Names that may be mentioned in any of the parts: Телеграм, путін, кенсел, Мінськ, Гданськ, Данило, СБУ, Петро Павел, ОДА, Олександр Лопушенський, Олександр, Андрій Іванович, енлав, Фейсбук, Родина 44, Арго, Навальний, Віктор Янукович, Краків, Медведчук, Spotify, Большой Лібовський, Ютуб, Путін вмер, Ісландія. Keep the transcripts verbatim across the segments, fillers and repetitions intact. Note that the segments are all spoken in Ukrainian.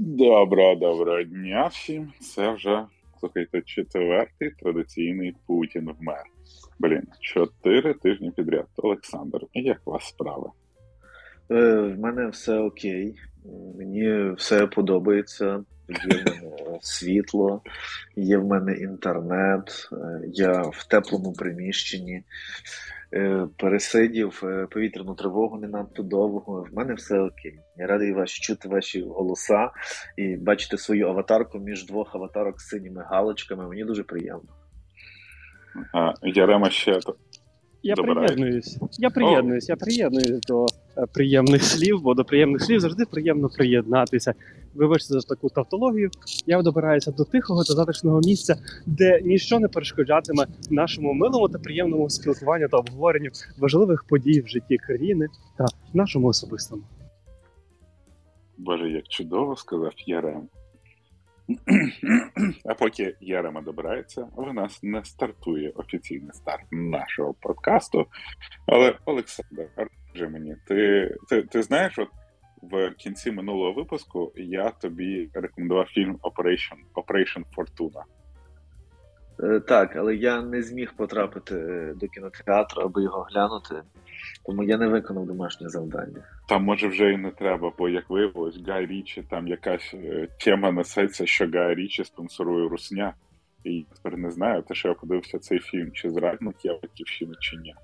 Доброго-доброго дня всім. Це вже, слухайте, четвертий традиційний Путін вмер. Блін, чотири тижні підряд. Олександр, як у вас справи? Е, в мене все окей. Мені все подобається. Є в мене світло, є в мене інтернет, я в теплому приміщенні. Пересидів повітряну тривогу не надто довго. В мене все окей. Я радий вас чути ваші голоса і бачити свою аватарку між двох аватарок з синіми галочками. Мені дуже приємно. А, Ярема ще тут. Я Добирає. приєднуюсь. Я приєднуюсь. Я приєднуюсь до приємних слів, бо до приємних слів завжди приємно приєднатися. Вибачте за таку тавтологію. Я добираюся до тихого та затишного місця, де ніщо не перешкоджатиме нашому милому та приємному спілкуванню та обговоренню важливих подій в житті країни та нашому особистому. Боже, як чудово сказав Ярем. А поки Ярема добирається, в нас не стартує офіційний старт нашого подкасту. Але, Олександр, скажи мені, ти, ти, ти знаєш, от в кінці минулого випуску я тобі рекомендував фільм «Оперейшн, Оперейшн Фортуна». Так, але я не зміг потрапити до кінотеатру, аби його глянути, тому я не виконав домашнє завдання. Там, може, вже і не треба, бо, як виявилось, Гай Річі, там якась тема несеться, що Гай Річі спонсорує Русня. І тепер не знаю, те, що я подивився цей фільм, чи зрадник я батьківщину, чи ні.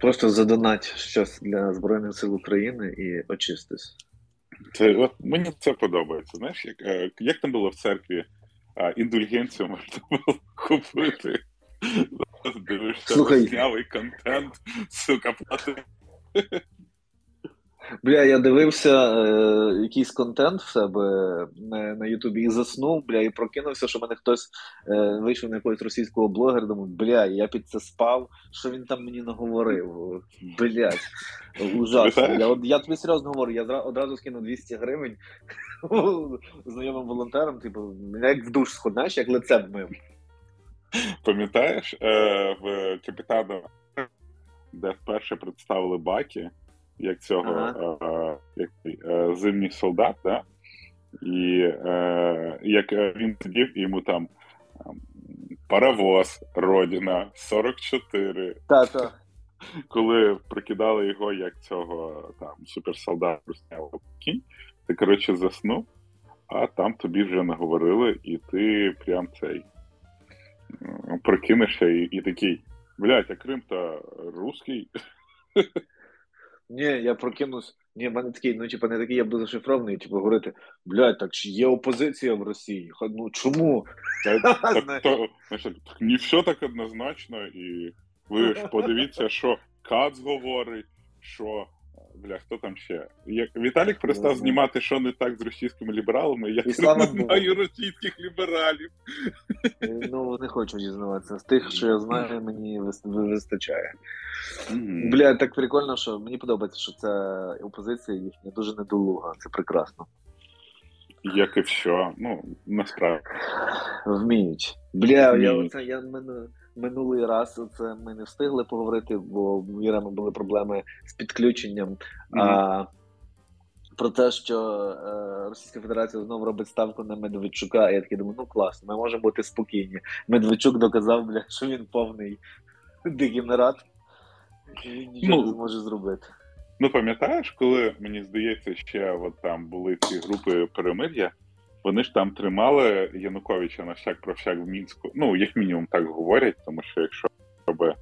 Просто задонать щось для Збройних сил України і очистись. Це, от, мені це подобається. Знаєш, як, як там було в церкві? А індульгенцію можна було купити. Дивишся, рознявий контент, сука, плати. Бля, я дивився е, якийсь контент в себе на Ютубі і заснув, бля, і прокинувся, що мене хтось е, вийшов на якогось російського блогера, думав, бля, я під це спав, що він там мені наговорив. Блядь, ужасно. Бля, от, я тобі серйозно говорю, я одразу скинув двісті гривень знайомим волонтерам, типу, як в душ сход, знаєш, як лице вмив. Пам'ятаєш, е, в «Капітана», де вперше представили Баки, як цього ага. а, як, а, зимній солдат, да? І а, як він сидів, і йому там паровоз, Родина сорок чотири. Та-та. Коли прикидали його як цього там суперсолдата, ти, коротше, заснув, а там тобі вже наговорили, і ти прям цей прокинешся і, і такий, блядь, а Крим-то русський. Ні, я прокинусь, ні, в мене такий, ну, типу, не такий, я буду зашифрований, типу, говорити, блядь, так ж є опозиція в Росії, ну, чому? Не все так однозначно, і ви ж подивіться, що Кац говорить, що, бля, хто там ще? Віталік перестав знімати, що не так з російськими лібералами, я не знаю російських лібералів. Ну, не хочу дізнаватися. З тих, що я знаю, мені вистачає. Mm-hmm. Бля, так прикольно, що мені подобається, що ця опозиція їхня дуже недолуга. Це прекрасно. Як і все. Ну, насправді. Вміють. Бля, Вміють. я це я мене. Минулий раз це ми не встигли поговорити, бо в Єреми були проблеми з підключенням. Mm-hmm. А, про те, що е, Російська Федерація знову робить ставку на Медведчука. Я такий думаю, ну класно, ми можемо бути спокійні. Медведчук доказав, бля, що він повний дегенерат. І він нічого ну, не зможе зробити. Ну пам'ятаєш, коли, мені здається, ще от там були ці групи перемир'я, вони ж там тримали Януковича на всяк про всяк в Мінську. Ну, як мінімум так говорять, тому що якщо робить...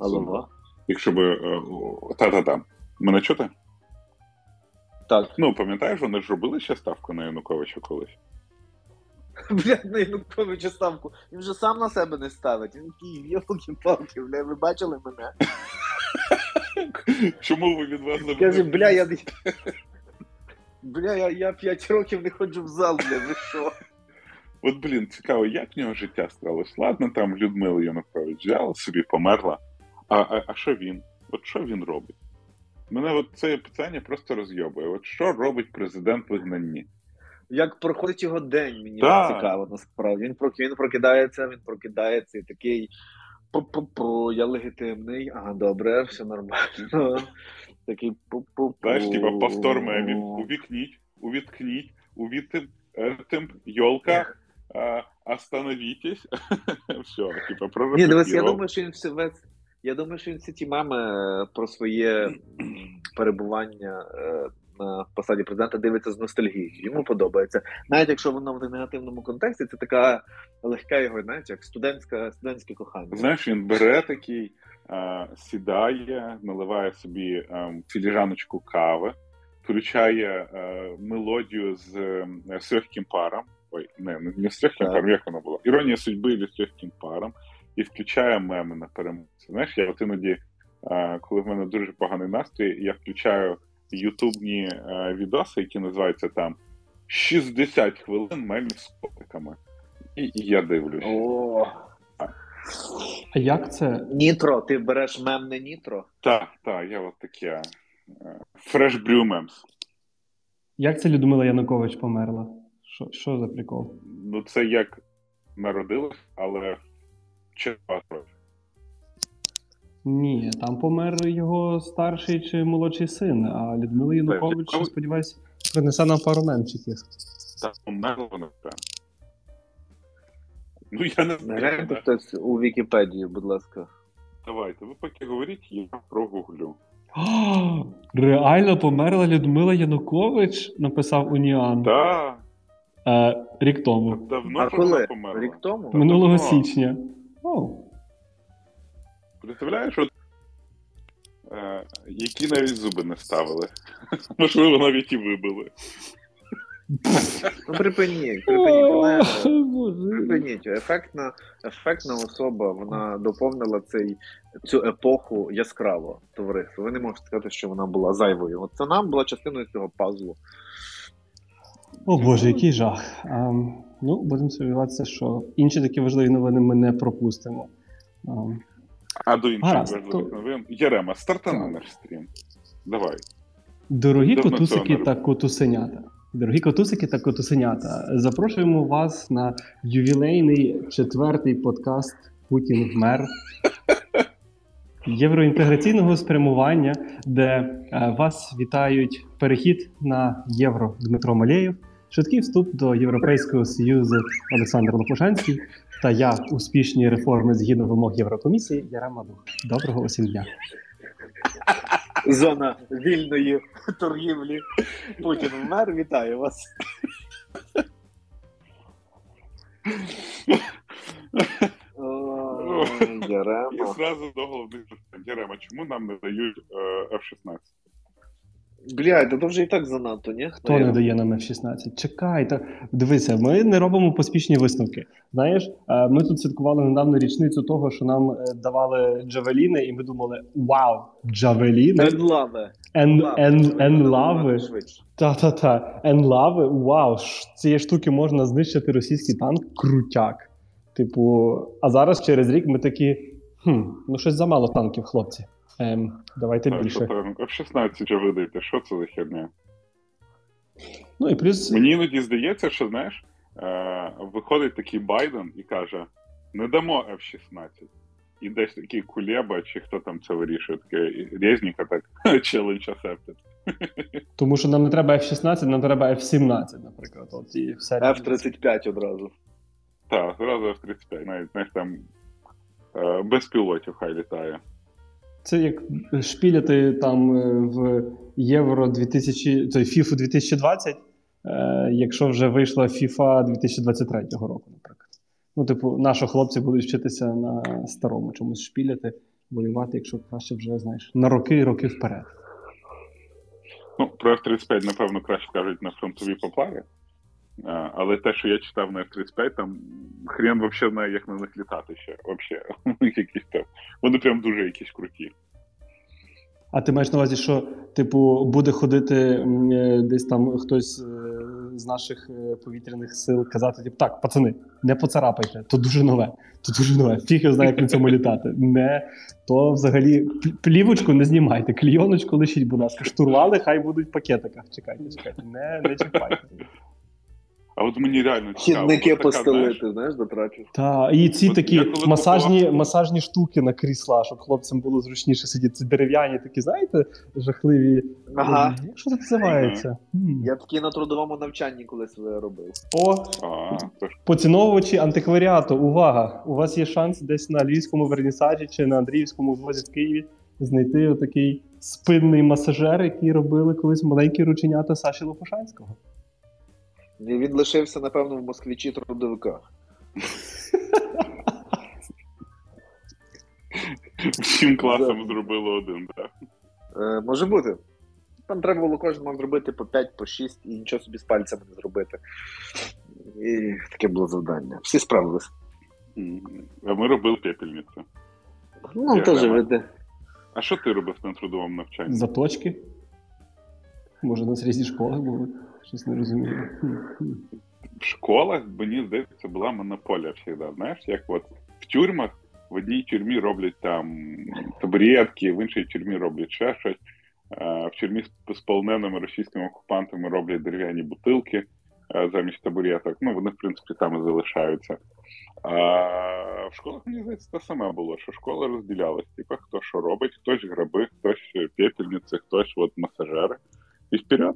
Алло? Якщо би... Та-та-та. Мене чути? Так. Ну, пам'ятаєш, вони ж робили ще ставку на Януковича колись? Блядь, на Януковича ставку. Він же сам на себе не ставить. Він такий, єлки-палки, бля, ви бачили мене? Чому ви від вас забудете? Каже, бля, я... бля я, я п'ять років не ходжу в зал, бля, ви що? От, блін, цікаво, як в нього життя сталося? Ладно, там Людмила Янукович взяла собі, померла. А, а, а що він? От що він робить? Мене от це питання просто розйобує. От що робить президент в вигнанні? Як проходить його день, мені цікаво, насправді. Він, прокид... він прокидається, він прокидається і такий... пу-пу-пу, я легітимний, ага, добре, все нормально. Такий пу-пу-пу. Знаєш, типу, повтор мемів. Увікніть, увіткніть, увіткніть, етем, йолка, остановітесь. Все, типу, прорепетував. Ні, дивись, я думаю, що він все весь... Я думаю, що він всі ті мами про своє перебування на посаді президента дивиться з ностальгією. Йому подобається. Навіть якщо воно в негативному контексті, це така легка його, знаєте, як студентська, студентське кохання. Знаєш, він бере такий, сідає, наливає собі філіжаночку кави, включає мелодію з легким паром. Ой, не, не з легким паром, як вона була? Іронія судьби і з легким паром. І включає меми на переможці. Знаєш, я от іноді, коли в мене дуже поганий настрій, я включаю ютубні відоси, які називаються там шістдесят хвилин мемів з котиками. І, і я дивлюсь. О. А як це? Нітро, ти береш мемне нітро? Так, так, я от таке. Fresh brew memes. Як це Людмила Янукович померла? Що, що за прикол? Ну це як народилась, але ні, там помер його старший чи молодший син, а Людмила Янукович, сподіваюся, принесе нам пару мемчиків. Та померла вона, так. Ну, я не знаю. Гляньте хтось у Вікіпедії, будь ласка. Давайте, ви поки говоріть, я прогуглю. Реально померла Людмила Янукович, написав Уніан. Так. Е, рік тому. Давно а коли? Померла. Рік тому? Минулого Давно. Січня. Oh. Представляєш, от, е, які навіть зуби не ставили. Можливо, навіть і вибили. Ну припиніть, припиніть. Припиніть. Ефектна, ефектна особа, вона доповнила цей, цю епоху яскраво, товариство. Ви не можете сказати, що вона була зайвою. От це нам була частиною цього пазлу. О боже, який жах. Um... Ну, будемо сподіватися, що інші такі важливі новини ми не пропустимо. А до інших Гаразд, важливих то... новин. Ярема, стартану наш стрім. Давай. Дорогі Давно котусики та котусенята. Дорогі котусики та котусенята, запрошуємо вас на ювілейний четвертий подкаст «Путін вмер» євроінтеграційного спрямування, де вас вітають перехід на євро Дмитро Малєєв, швидкий вступ до Європейського Союзу Олександр Лопушенський та я успішні реформи згідно вимог Єврокомісії Ярема Дух. Доброго усім дня. Зона вільної торгівлі. Путін вмер. Вітаю вас. І зразу до головних питань. Ярема, чому нам не дають еф шістнадцять? Блядь, то вже і так занадто, ні? Хто Наверное. Не дає нам еф шістнадцять? Чекай, та... дивися, ми не робимо поспішні висновки. Знаєш, ми тут святкували недавно річницю того, що нам давали джавеліни, і ми думали, вау, джавеліни. Енлави. Енлави. Та-та-та, енлави, вау, цієї штуки можна знищити російський танк, крутяк. Типу, а зараз через рік ми такі, хм, ну щось замало танків, хлопці. Ем, давайте так, більше. еф шістнадцять вже видаєте, що це за херня? Ну, і плюс... Мені іноді здається, що, знаєш, е- виходить такий Байден і каже, не дамо еф шістнадцять. І десь такий Кулеба, чи хто там це вирішує, такий Резнік, так, челендж асептед. Тому що нам не треба еф шістнадцять, нам треба еф сімнадцять, наприклад. От, і все еф тридцять п'ять одразу. Так, одразу еф тридцять п'ять, навіть, знаєш, там е- без пілотів хай літає. Це як шпіляти там в Євро дві тисячі, той FIFA дві тисячі двадцять, е, якщо вже вийшла FIFA дві тисячі двадцять третього року, наприклад. Ну, типу, наші хлопці будуть вчитися на старому чомусь шпіляти, воювати, якщо краще вже, знаєш, на роки і роки вперед. Ну, про еф тридцять п'ять, напевно, краще кажуть на фронтовій поплаві, але те, що я читав на еф тридцять п'ять, там хрен вообще знає, як на них літати ще. Вообще. Вони прям дуже якісь круті. А ти маєш на увазі, що типу, буде ходити десь там хтось з наших повітряних сил казати, типу, так, пацани, не поцарапайте, то дуже нове, то дуже нове, фіг я знаю, як на цьому літати. Не, то взагалі плівочку не знімайте, клійоночку лишіть, будь ласка, штурвали, хай будуть в пакетиках, чекайте, чекайте, не, не чіпайте. А от мені реально цікаво. Хідники постелити, знаєш, дотрачу. Так, і ці от, такі масажні, купував... масажні штуки на крісла, щоб хлопцям було зручніше сидіти. Ці дерев'яні такі, знаєте, жахливі. Ага. Як що це називається? Ага. Я такі на трудовому навчанні колись робив. О, а, поціновувачі антикваріату, увага! У вас є шанс десь на Львівському вернісажі чи на Андріївському звозі в Києві знайти отакий спинний масажер, який робили колись маленькі рученята Саші Лопушенського. Він лишився, напевно, в москвичі-трудовиках. Всім класом зробили один, так? Е, може бути. Там треба було кожному зробити по п'ять, по шість і нічого собі з пальцями не зробити. І таке було завдання. Всі справилися. А ми робили пепельницю. Ну, теж веде. А що ти робив на трудовому навчанні? Заточки. Може, у нас різні школи були. Щось не розумію. В школах, мені здається, була монополія завжди. Знаєш, як от в тюрмах, в одній тюрмі роблять там табуретки, в іншій тюрмі роблять ще щось. В тюрмі з полоненими російськими окупантами роблять дерев'яні бутилки замість табуреток. Ну, вони, в принципі, там і залишаються. А в школах, мені здається, те саме було, що школи розділялися. Типа, хто що робить, хтось граби, хтось пепельниці, хтось от масажери. І вперед.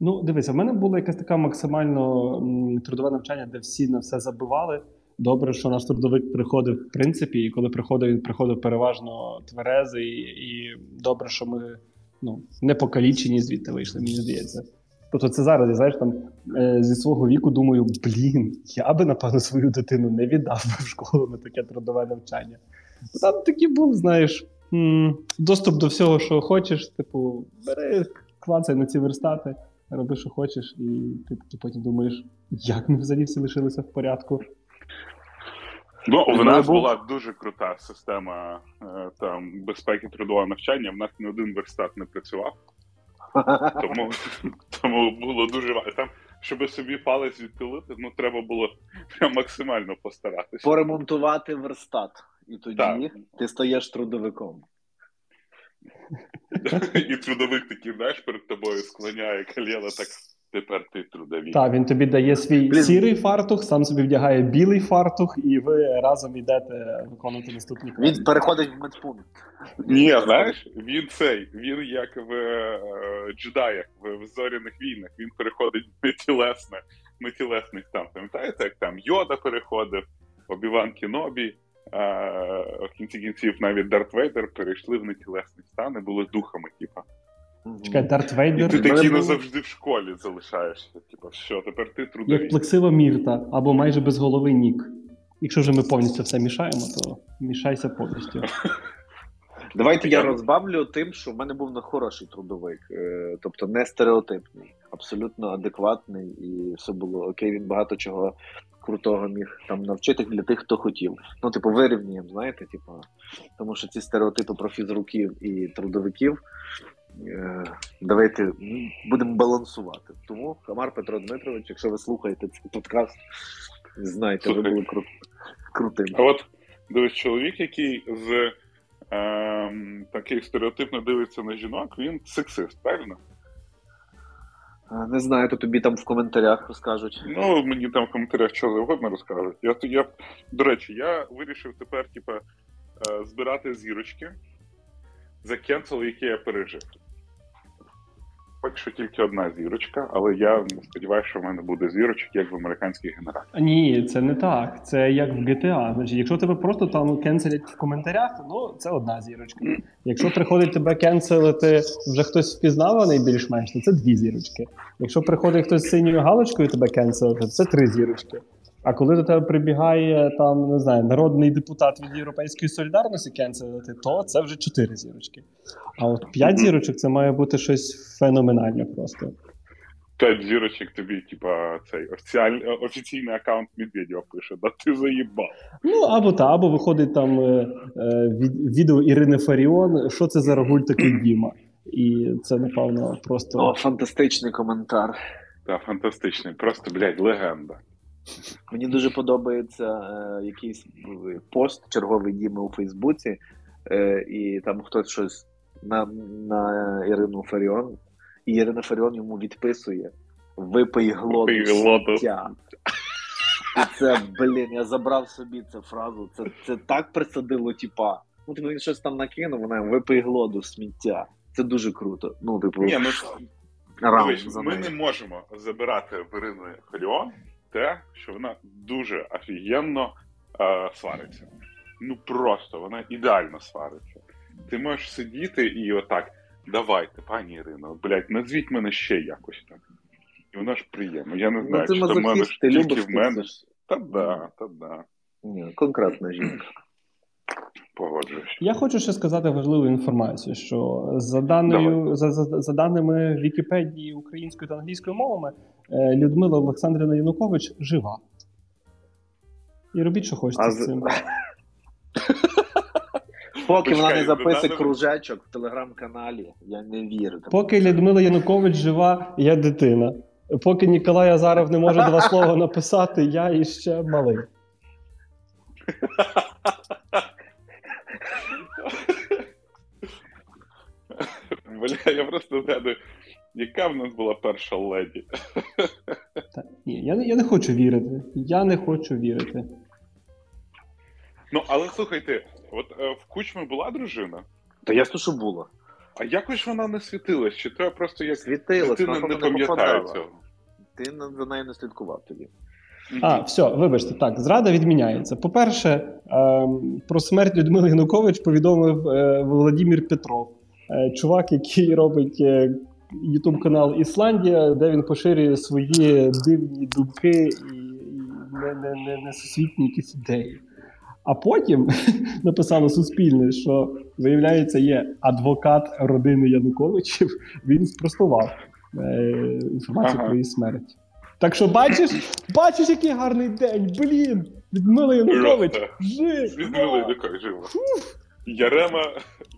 Ну, дивися, в мене було якесь таке максимально м, трудове навчання, де всі на все забивали. Добре, що наш трудовик приходив в принципі, і коли приходив, він приходив переважно тверезий, і добре, що ми ну, не покалічені звідти вийшли, мені здається. Тобто це зараз, я, знаєш, там е, зі свого віку думаю, блін, я би, напевно, свою дитину не віддав би в школу на таке трудове навчання. Там таки був, знаєш, м, доступ до всього, що хочеш, типу, бери, клацай на ці верстати. Роби, що хочеш, і ти таки потім думаєш, як ми взагалі всі лишилися в порядку. Ну, в нас була дуже крута система там, безпеки трудового навчання, в нас ні один верстат не працював, тому, тому було дуже важко. Там, щоб собі палець відпилити, ну, треба було прям максимально постаратися. Поремонтувати верстат, і тоді так. Ти стаєш трудовиком. І трудовик такий, знаєш, перед тобою склоняє коліна, так тепер ти трудовик. Так, він тобі дає свій Блин. сірий фартух, сам собі вдягає білий фартух, і ви разом йдете виконувати наступні квести. Він переходить в медпункт. Ні, знаєш, він цей, він як в е, джедаях, в, в зоряних війнах, він переходить в нетілесне, нетілесних там, пам'ятаєте, як там Йода переходив, Обі-Ван Кенобі. А в кінці кінців навіть Дарт Вейдер перейшли в нетілесний стан і були духами, типа. Чекай, Дарт Вейдер... І ти такі назавжди в школі залишаєшся, типа, що, тепер ти трудовий. Як плексива мірта, або майже без голови Нік. Якщо вже ми повністю все мішаємо, то мішайся повністю. Давайте я розбавлю тим, що в мене був не хороший трудовик, тобто не стереотипний, абсолютно адекватний, і все було окей, він багато чого крутого міг там навчити для тих, хто хотів. Ну, типу, вирівнюємо, знаєте, типу, тому що ці стереотипи про фізруків і трудовиків, е, давайте будемо балансувати. Тому, Хамар Петро Дмитрович, якщо ви слухаєте цей подкаст, знайте, ви були кру... крутими. А от, дивись, чоловік, який з е, таких стереотипно дивиться на жінок, він сексист, правильно? Не знаю, то тобі там в коментарях розкажуть. Ну, мені там в коментарях що завгодно розкажуть. Я, я, до речі, я вирішив тепер, типа, збирати зірочки за кенсел, який я пережив. Поки що тільки одна зірочка, але я сподіваюся, що в мене буде зірочок, як в американській генерації. Ні, це не так. Це як в джі ті ей. Значить, якщо тебе просто там кенселять в коментарях, ну, це одна зірочка. Якщо приходить тебе кенселити вже хтось впізнаваний більш-менш, то це дві зірочки. Якщо приходить хтось з синьою галочкою тебе кенселити, це три зірочки. А коли до тебе прибігає, там, не знаю, народний депутат від Європейської солідарності кенселити, то це вже чотири зірочки. А от п'ять зірочок це має бути щось феноменальне просто. П'ять зірочок тобі, типа, цей офіціаль... офіційний аккаунт Медведєва пише, да ти заїбав. Ну, або та, або виходить там е, е, відео Ірини Фаріон, що це за рагуль такий Діма. І це, напевно, просто... О, фантастичний коментар. Так, фантастичний, просто, блядь, легенда. Мені дуже подобається е, якийсь пост черговий Діми у Фейсбуці, е, і там хтось щось на, на Ірину Фаріон, і Ірина Фаріон йому відписує, Випий глоту життя. І це, блін, я забрав собі цю фразу. Це, це так присадило тіпа. Ну, типу, він щось там накинув, вона випий глоту сміття. Це дуже круто. Ну, типу, Ні, ну, дивись, ми не можемо забирати в Ірини Фаріон те, що вона дуже офігенно е, свариться. Ну просто, вона ідеально свариться. Ти можеш сидіти і отак, давайте, пані Ірино, блядь, назвіть мене ще якось так. І вона ж приємно. Я не знаю, ну, що в мене ж тільки в мене. Та да, та да. Ні, конкретна жінка. Погоджуюсь. Я хочу ще сказати важливу інформацію, що за даною, за, за, за даними Вікіпедії українською та англійською мовами, Людмила Олександрівна Янукович жива. І робіть, що хочете з цим. Поки вона не записи кружечок в телеграм-каналі, я не вірю. Поки Людмила Янукович жива, я дитина. Поки Ніколай Азаров не може два слова написати, я іще малий. Бля, я просто згадую, яка в нас була перша леді. Та, ні, я, я не хочу вірити. Я не хочу вірити. Ну, але слухайте, от е, в Кучмі була дружина? Та я слухаю, що була. А якось вона не світилась? Чи то я просто як дитина не пам'ятаю цього? Ти за нею не слідкував тоді. А, все, вибачте, так, зрада відміняється. По-перше, е, про смерть Людмили Янукович повідомив е, Володимир Петров. Е, чувак, який робить е, ютуб-канал «Ісландія», де він поширює свої дивні думки і, і несусвітні не, не якісь ідеї. А потім написало Суспільне, що, виявляється, є адвокат родини Януковичів, він спростував е, інформацію ага. про її смерть. Так що бачиш, бачиш, який гарний день, блін, Людмила Янукович, жив! Людмила Янукович жива. Ярема,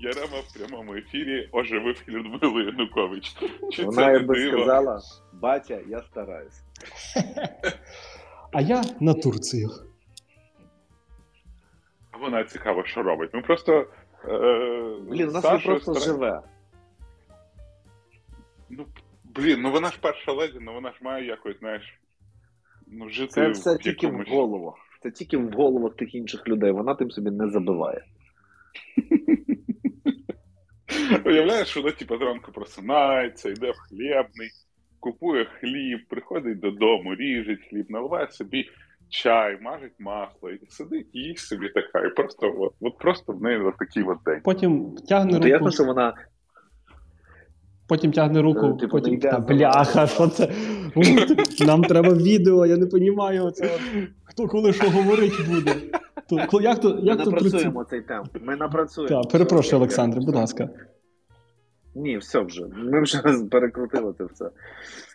Ярема в прямому ефірі оживив Людмилу Янукович. Чи вона би сказала, батя, я стараюсь. А я на Турцію. Вона цікаво, що робить. Ми просто... Е, блін, вона собі просто стар... живе. Ну, блін, ну вона ж перша леді, ну вона ж має якось, знаєш, ну, жити це в якомусь... Це все тільки в головах. Це тільки в головах тих інших людей. Вона тим собі не забиває. Уявляєш, вона, типу, зранку просинається, йде в хлібний, купує хліб, приходить додому, ріжить хліб, наливає собі чай, мажить масло, і сидить, і їсть собі така, і просто, от, от просто в неї такий от день. Потім тягне руку... Ясно, що вона... Потім тягне руку, типу, потім... Та, бляха, що це? Нам треба відео, я не розумію, хто коли що говорить буде. То, як то, як ми то напрацюємо цей темп, ми напрацюємо. Так, перепрошую, Олександр, будь ласка. Ні, все вже, ми вже перекрутили це все.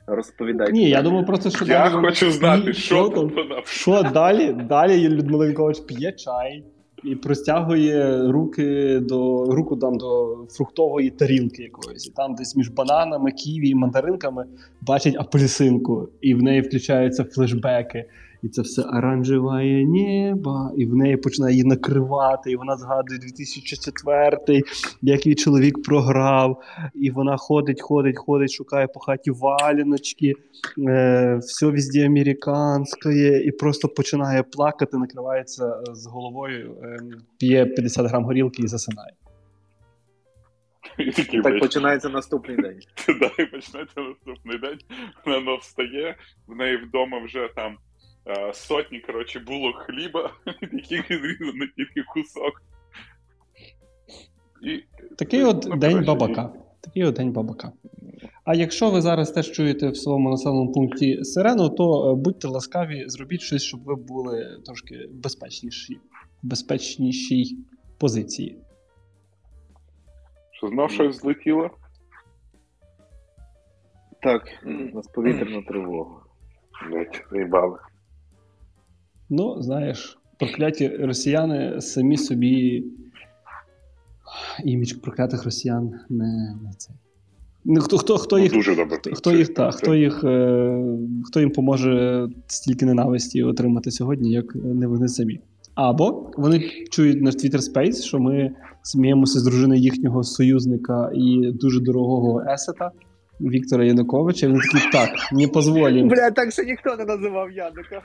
Розповідайте. Ні, я думаю просто, що... Я далі хочу знати, що там. Що далі? Далі Людмила Янукович п'є чай і простягує руки до, руку там, до фруктової тарілки якоїсь. І там десь між бананами, ківі і мандаринками бачить апельсинку. І в неї включаються флешбеки. І це все оранжеве небо, і в неї починає її накривати, і вона згадує дві тисячі четвертий, як її чоловік програв, і вона ходить, ходить, ходить, шукає по хаті валіночки, е, все везде американське, і просто починає плакати, накривається з головою, е, п'є п'ятдесят грам горілки і засинає. І так починається наступний день. Так, і починається наступний день, вона встає, в неї вдома вже там сотні, коротше, булок хліба, яких зрізано тільки кусок. І... Такий от день коротше, бабака. Такий от день бабака. А якщо ви зараз теж чуєте в своєму населеному пункті сирену, то будьте ласкаві, зробіть щось, щоб ви були трошки безпечніші, безпечнішій позиції. Що знов щось злетіло? Так, у нас повітряна тривога. Блять, заїбали. Ну, знаєш, прокляті росіяни самі собі імідж проклятих росіян не, не це. Ну, хто, хто, хто їх, хто їх, та, хто їх, хто їм поможе стільки ненависті отримати сьогодні, як не вони самі. Або вони чують наш Twitter Space, що ми сміємося з дружини їхнього союзника і дуже дорогого есета, Віктора Януковича, він такий, так, не позволю. Бля, так ще ніхто не називав Янука.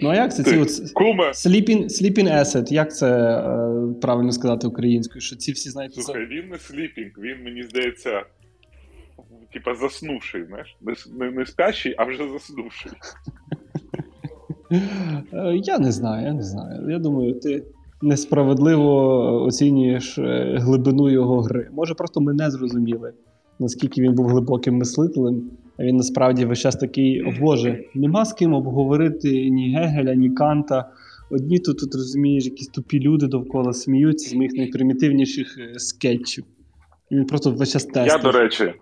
Ну а як це ці от sleeping, sleeping asset, як це е, правильно сказати українською, що ці всі, знаєте... Слухай, за... він не sleeping, він, мені здається, типа заснувший, знаєш, не, не спящий, а вже заснувший. Я не знаю, я не знаю. Я думаю, ти несправедливо оцінюєш глибину його гри. Може, просто ми не зрозуміли, наскільки він був глибоким мислителем, а він насправді весь час такий, о Боже, нема з ким обговорити ні Гегеля, ні Канта. Одні тут, тут розумієш, якісь тупі люди довкола сміються з моїх найпримітивніших скетчів. І він просто весь час тестив. Я, до речі,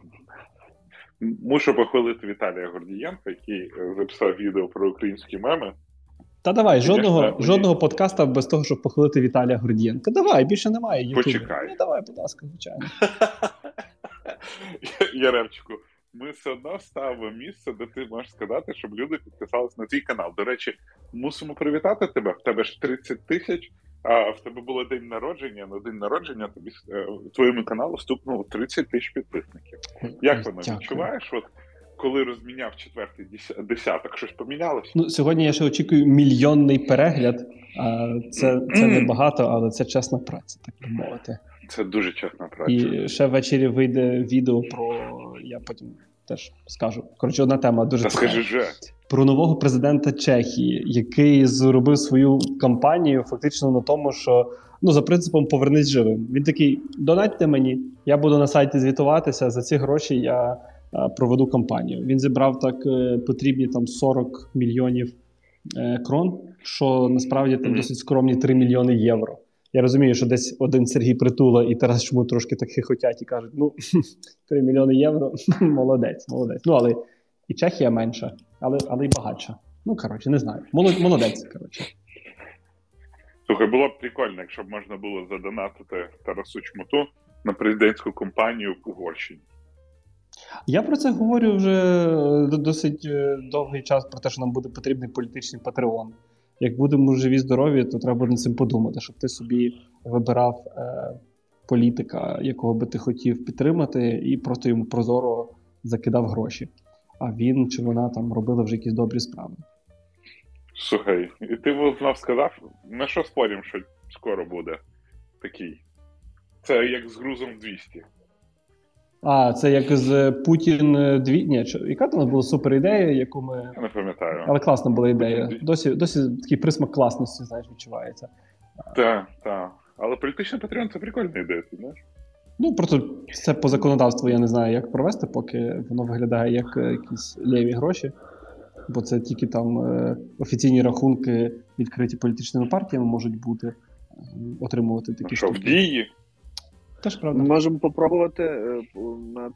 мушу похвалити Віталія Гордієнка, який записав відео про українські меми. Та давай, жодного, жодного подкаста без того, щоб похвалити Віталія Гордієнка. Давай, більше немає ютубу. Почекай. Ну, давай, будь ласка, звичайно. Яремчику, ми все одно ставимо місце, де ти можеш сказати, щоб люди підписались на твій канал. До речі, мусимо привітати тебе. В тебе ж тридцять тисяч, а в тебе було день народження. На день народження тобі твоєму каналу вступнуло тридцять тисяч підписників. Як ти мене відчуваєш? От коли розміняв четвертий десяток, щось помінялося? Ну, сьогодні я ще очікую мільйонний перегляд. Це, це не багато, але це чесна праця, так би мовити. Це дуже чесна праця. І ще ввечері вийде відео про... Я потім теж скажу. Коротше, одна тема дуже цікава. Про нового президента Чехії, який зробив свою кампанію фактично на тому, що, ну, за принципом «повернись живим». Він такий, донатьте мені, я буду на сайті звітуватися, за ці гроші я проведу кампанію. Він зібрав так потрібні там сорок мільйонів крон, що насправді там досить скромні три мільйони євро. Я розумію, що десь один Сергій Притула і Тарас Чмут трошки так хихотять і кажуть, ну, три мільйони євро, молодець, молодець. Ну, але і Чехія менша, але, але і багатша. Ну, коротше, не знаю. Молодець, коротше. Слухай, було б прикольно, якщо б можна було задонатити Тарасу Чмуту на президентську кампанію в Угорщині. Я про це говорю вже досить довгий час, про те, що нам буде потрібний політичний патреон. Як будемо живі-здорові, то треба буде над цим подумати, щоб ти собі вибирав е, політика, якого би ти хотів підтримати, і просто йому прозоро закидав гроші. А він чи вона там робила вже якісь добрі справи. Слухай, і ти б знов сказав, на що спорім, що скоро буде такий? Це як з грузом двісті. А, це як з Путін дві... Яка там була супер ідея, яку ми... Я не пам'ятаю. Але класна була ідея. Досі, досі такий присмак класності, знаєш, відчувається. Так, так. Але політичний патреон – це прикольна ідея, ти знаєш? Ну, просто це по законодавству я не знаю, як провести, поки воно виглядає як якісь леві гроші. Бо це тільки там офіційні рахунки, відкриті політичними партіями, можуть бути, отримувати такі штуки. Що, в Дії? Ми можемо попробувати над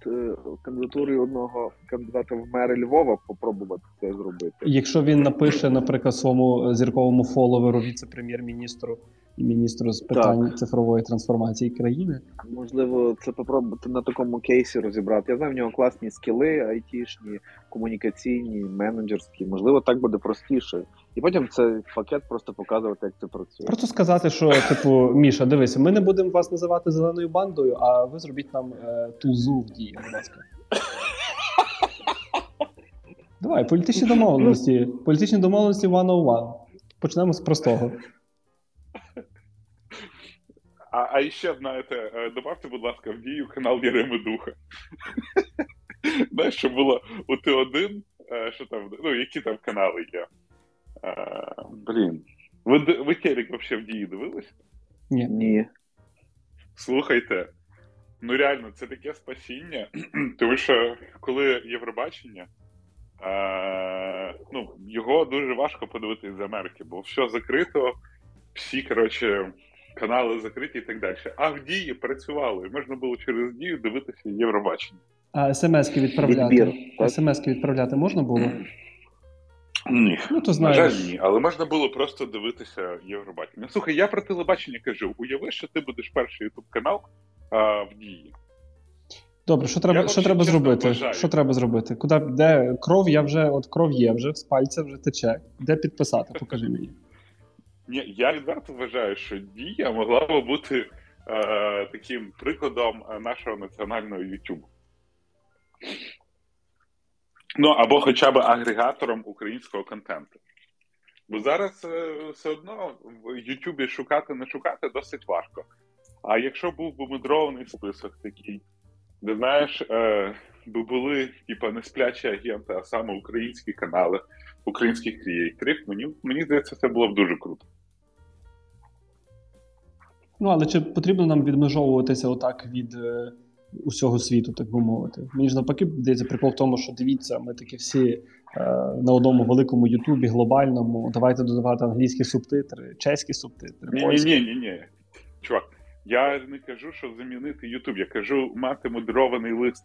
кандидатурою одного кандидата в мери Львова попробувати це зробити. Якщо він напише, наприклад, своєму зірковому фоловеру віце-прем'єр-міністру і міністру з питань так. цифрової трансформації країни. Можливо, це попробувати на такому кейсі розібрати. Я знаю, в нього класні скіли, айтішні, комунікаційні, менеджерські. Можливо, так буде простіше. І потім цей пакет просто показувати, як це працює. Просто сказати, що, типу, Міша, дивися, ми не будемо вас називати зеленою бандою, а ви зробіть нам е, тузу в Дії, будь ласка. Давай, політичні домовленості. Політичні домовленості сто один. Почнемо з простого. А, а іще, знаєте, добавте, будь ласка, в Дію канал Яреми Духа. Знаєш, що було у Т один, що там, ну, які там канали є. А, блін. Ви, ви телек вообще в Дії дивились? Ні. Ні. Слухайте, ну реально, це таке спасіння, тому що коли Євробачення, а, ну, його дуже важко подивитись з Америки, бо все закрито, всі, коротше, канали закриті і так далі. А в Дії працювали, і можна було через Дію дивитися Євробачення. А смс-ки відправляти? Відбір, смс-ки відправляти можна було? Ні. Ну, то знаю. На жаль, ні. Але можна було просто дивитися Євробачення. Слухай, я про телебачення кажу. Уяви, що ти будеш перший ютуб-канал а, в Дії. Добре, що треба, що треба зробити? Бажаю. Що треба зробити? Куди, де кров, я вже, от кров є вже, з пальця вже тече. Де підписати? Покажи мені. Ні, я відверто вважаю, що Дія могла б бути е, таким прикладом нашого національного YouTube. Ну, або хоча б агрегатором українського контенту. Бо зараз е, все одно в Ютубі шукати, не шукати досить важко. А якщо був би мудрований список такий, де, знаєш, е, би були, типа, не сплячі агенти, а саме українські канали, українських крієйторів, мені, мені здається, це було б дуже круто. Ну, але чи потрібно нам відмежовуватися отак від е, усього світу, так би мовити? Мені ж навпаки, здається, прикол в тому, що дивіться, ми такі всі е, на одному великому Ютубі, глобальному, давайте додавати англійські субтитри, чеські субтитри, ні, польські. Ні-ні-ні, чувак, я не кажу, що замінити Ютуб, я кажу мати модерований лист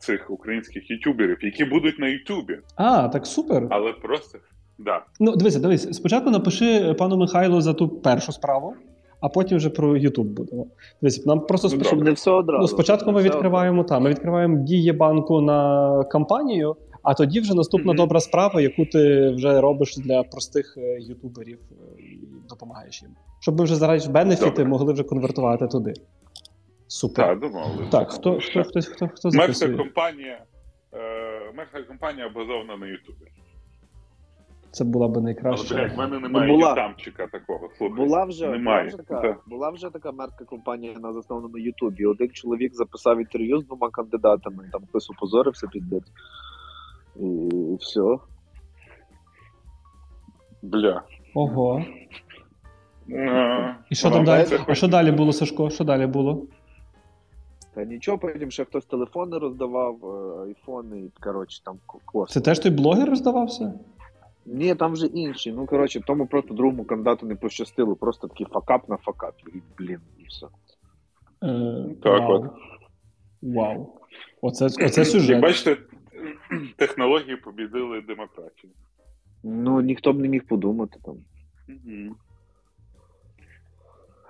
цих українських ютуберів, які будуть на Ютубі. А, так супер. Але просто, да. Ну, дивися, дивись, спочатку напиши пану Михайлу за ту першу справу, а потім вже про Ютуб будемо. Дивись, нам просто ну, спочатку... не все одразу. Ну, спочатку ми відкриваємо, та, ми відкриваємо Дієбанку на кампанію, а тоді вже наступна mm-hmm. добра справа, яку ти вже робиш для простих ютуберів і допомагаєш їм. Щоб ми вже зараз бенефіти Добре. могли вже конвертувати туди. Супер. Так, думали. Так, хто, хто, хто, хто, хто записує? Мегакомпанія, е, мегакомпанія базована на Ютубі. Це була б найкраща. Але, блядь, в мене немає ну, ютамчика такого. Слухай, була, вже, немає. Була, вже така, була вже така мерка компанія, вона заснована на Ютубі. Один чоловік записав інтерв'ю з двома кандидатами, там хтось опозорився піздець. І, і все. Бля. Ого. А, і що там далі? А що далі було, Сашко? Що далі було? Та нічого, потім ще хтось телефони роздавав, айфони, і, коротше, там класно. Це теж той блогер роздавався? Ні, там вже інші. Ну, коротше, тому просто другому кандидату не пощастило. Просто такий факап на факап. І, блін, і все. Е, так, вау. От. Вау. Оце, оце сюжет. І бачите, технології побідили демократію. Ну, ніхто б не міг подумати там. Угу.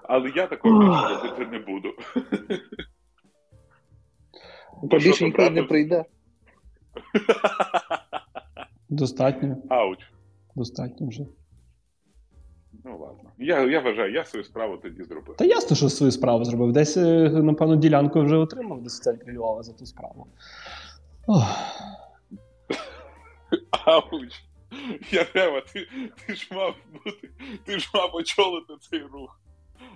Але я такого робити не буду. Більше ніхто не прийде. Достатньо. Ауч. Достатньо вже. Ну, ладно. Я, я вважаю, я свою справу тоді зробив. Та ясно, що свою справу зробив. Десь, напевно, ділянку вже отримав, десь церкві Львова за ту справу. Ох. Ауч. Ярема, ти, ти ж мав бути, ти ж мав очолити цей рух,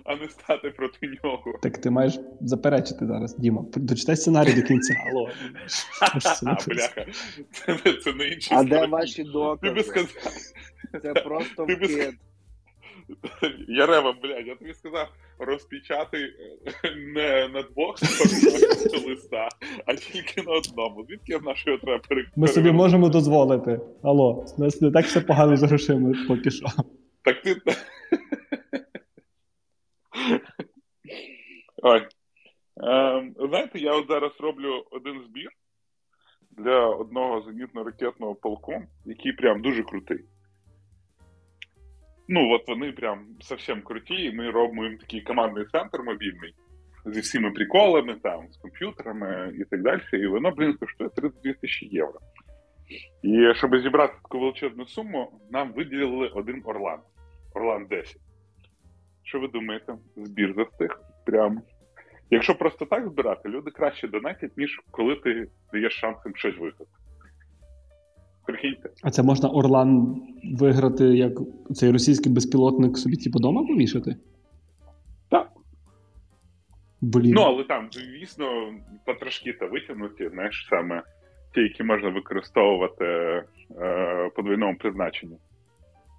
а не стати проти нього. Так ти маєш заперечити зараз, Діма. Дочитай сценарій до кінця. Алло. А, бляха. Це, це, це не інші сценарій. А де ваші докази? Ти би сказав. Це просто вкид. Ярема, блядь, я тобі сказав розпечати не на двох сторонах листа, а тільки на одному. Звідки в нашого треба перекрити? Ми собі можемо дозволити. Алло, у нас не так все погано з грошима поки що. Так ти... Ой. Ем, знаєте, я от зараз роблю один збір для одного зенітно-ракетного полку, який прям дуже крутий. Ну, от вони прям зовсім круті, і ми робимо їм такий командний центр мобільний зі всіми приколами, там, з комп'ютерами і так далі, і воно, блін, коштує тридцять дві тисячі євро. І щоб зібрати таку величезну суму, нам виділили один Орлан. Орлан десять. Що ви думаєте? Збір застиг. Прям. Якщо просто так збирати, люди краще донатять, ніж коли ти даєш шанс їм щось виграти. Прикиньте. А це можна Орлан виграти, як цей російський безпілотник собі типу дома повішати? Так. Блін. Ну, але там, звісно, потрошки-то витягнуті, знаєш, саме ті, які можна використовувати е, по двійному призначенню.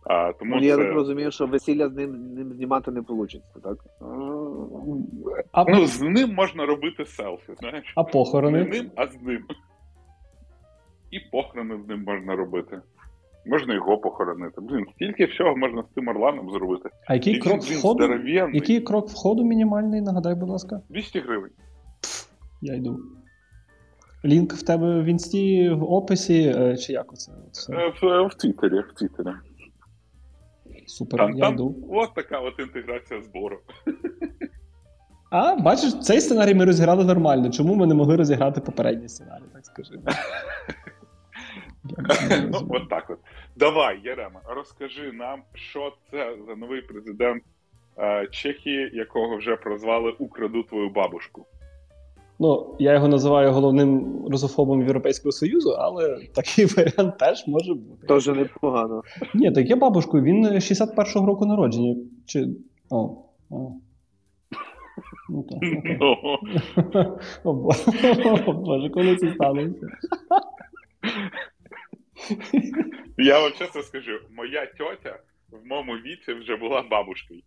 А, тому ну, це... Я так розумію, що весілля з ним, ним знімати не вийде, так? А... Ну, з ним можна робити селфі, знаєш. А похорони? Не з ним, а з ним. І похорони з ним можна робити. Можна його похоронити. Блін, стільки всього можна з тим Орланом зробити. А який Тільки, крок блін, входу? Здоров'яний. Який крок входу мінімальний, нагадай, будь ласка? двісті гривень. Пф, я йду. Лінк в тебе в інсті, в описі, чи як оце? В, в Твіттері, в Твіттері. Супер, там, я там йду. От така от інтеграція збору. А, бачиш, цей сценарій ми розіграли нормально. Чому ми не могли розіграти попередній сценарій, так скажи. Ну, от так от. Давай, Ярема, розкажи нам, що це за новий президент Чехії, якого вже прозвали «Украду твою бабушку». Ну, я його називаю головним русофобом Європейського Союзу, але такий варіант теж може бути. Тож непогано. Ні, так я бабушку, він шістдесят першого року народження. Чи... О, о. Ну так, так. О, Боже, коли це сталося? Я вам чесно скажу, моя тьотя в моєму віці вже була бабушкою.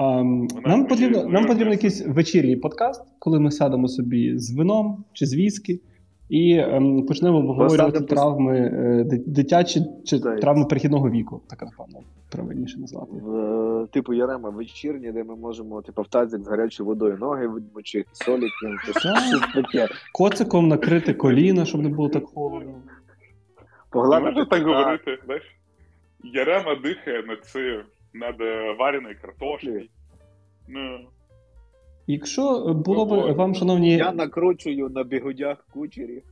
Um, нам потрібно, нам потрібен якийсь вечірній подкаст, коли ми сядемо собі з вином чи з віскі і ем, почнемо обговорювати травми е, дитячі чи Дай. травми перехідного віку, так напевно, правильніше назвати. В, типу Ярема вечірні, де ми можемо типу, в тазик з гарячою водою ноги відмочити, солі кинути. Коциком накрити коліна, щоб не було так холодно. Можна так говорити, знаєш? Ярема дихає на цим. Над вареною картошлею. Ну. Якщо було б вам, шановні... Я накручую на бігудях кучері.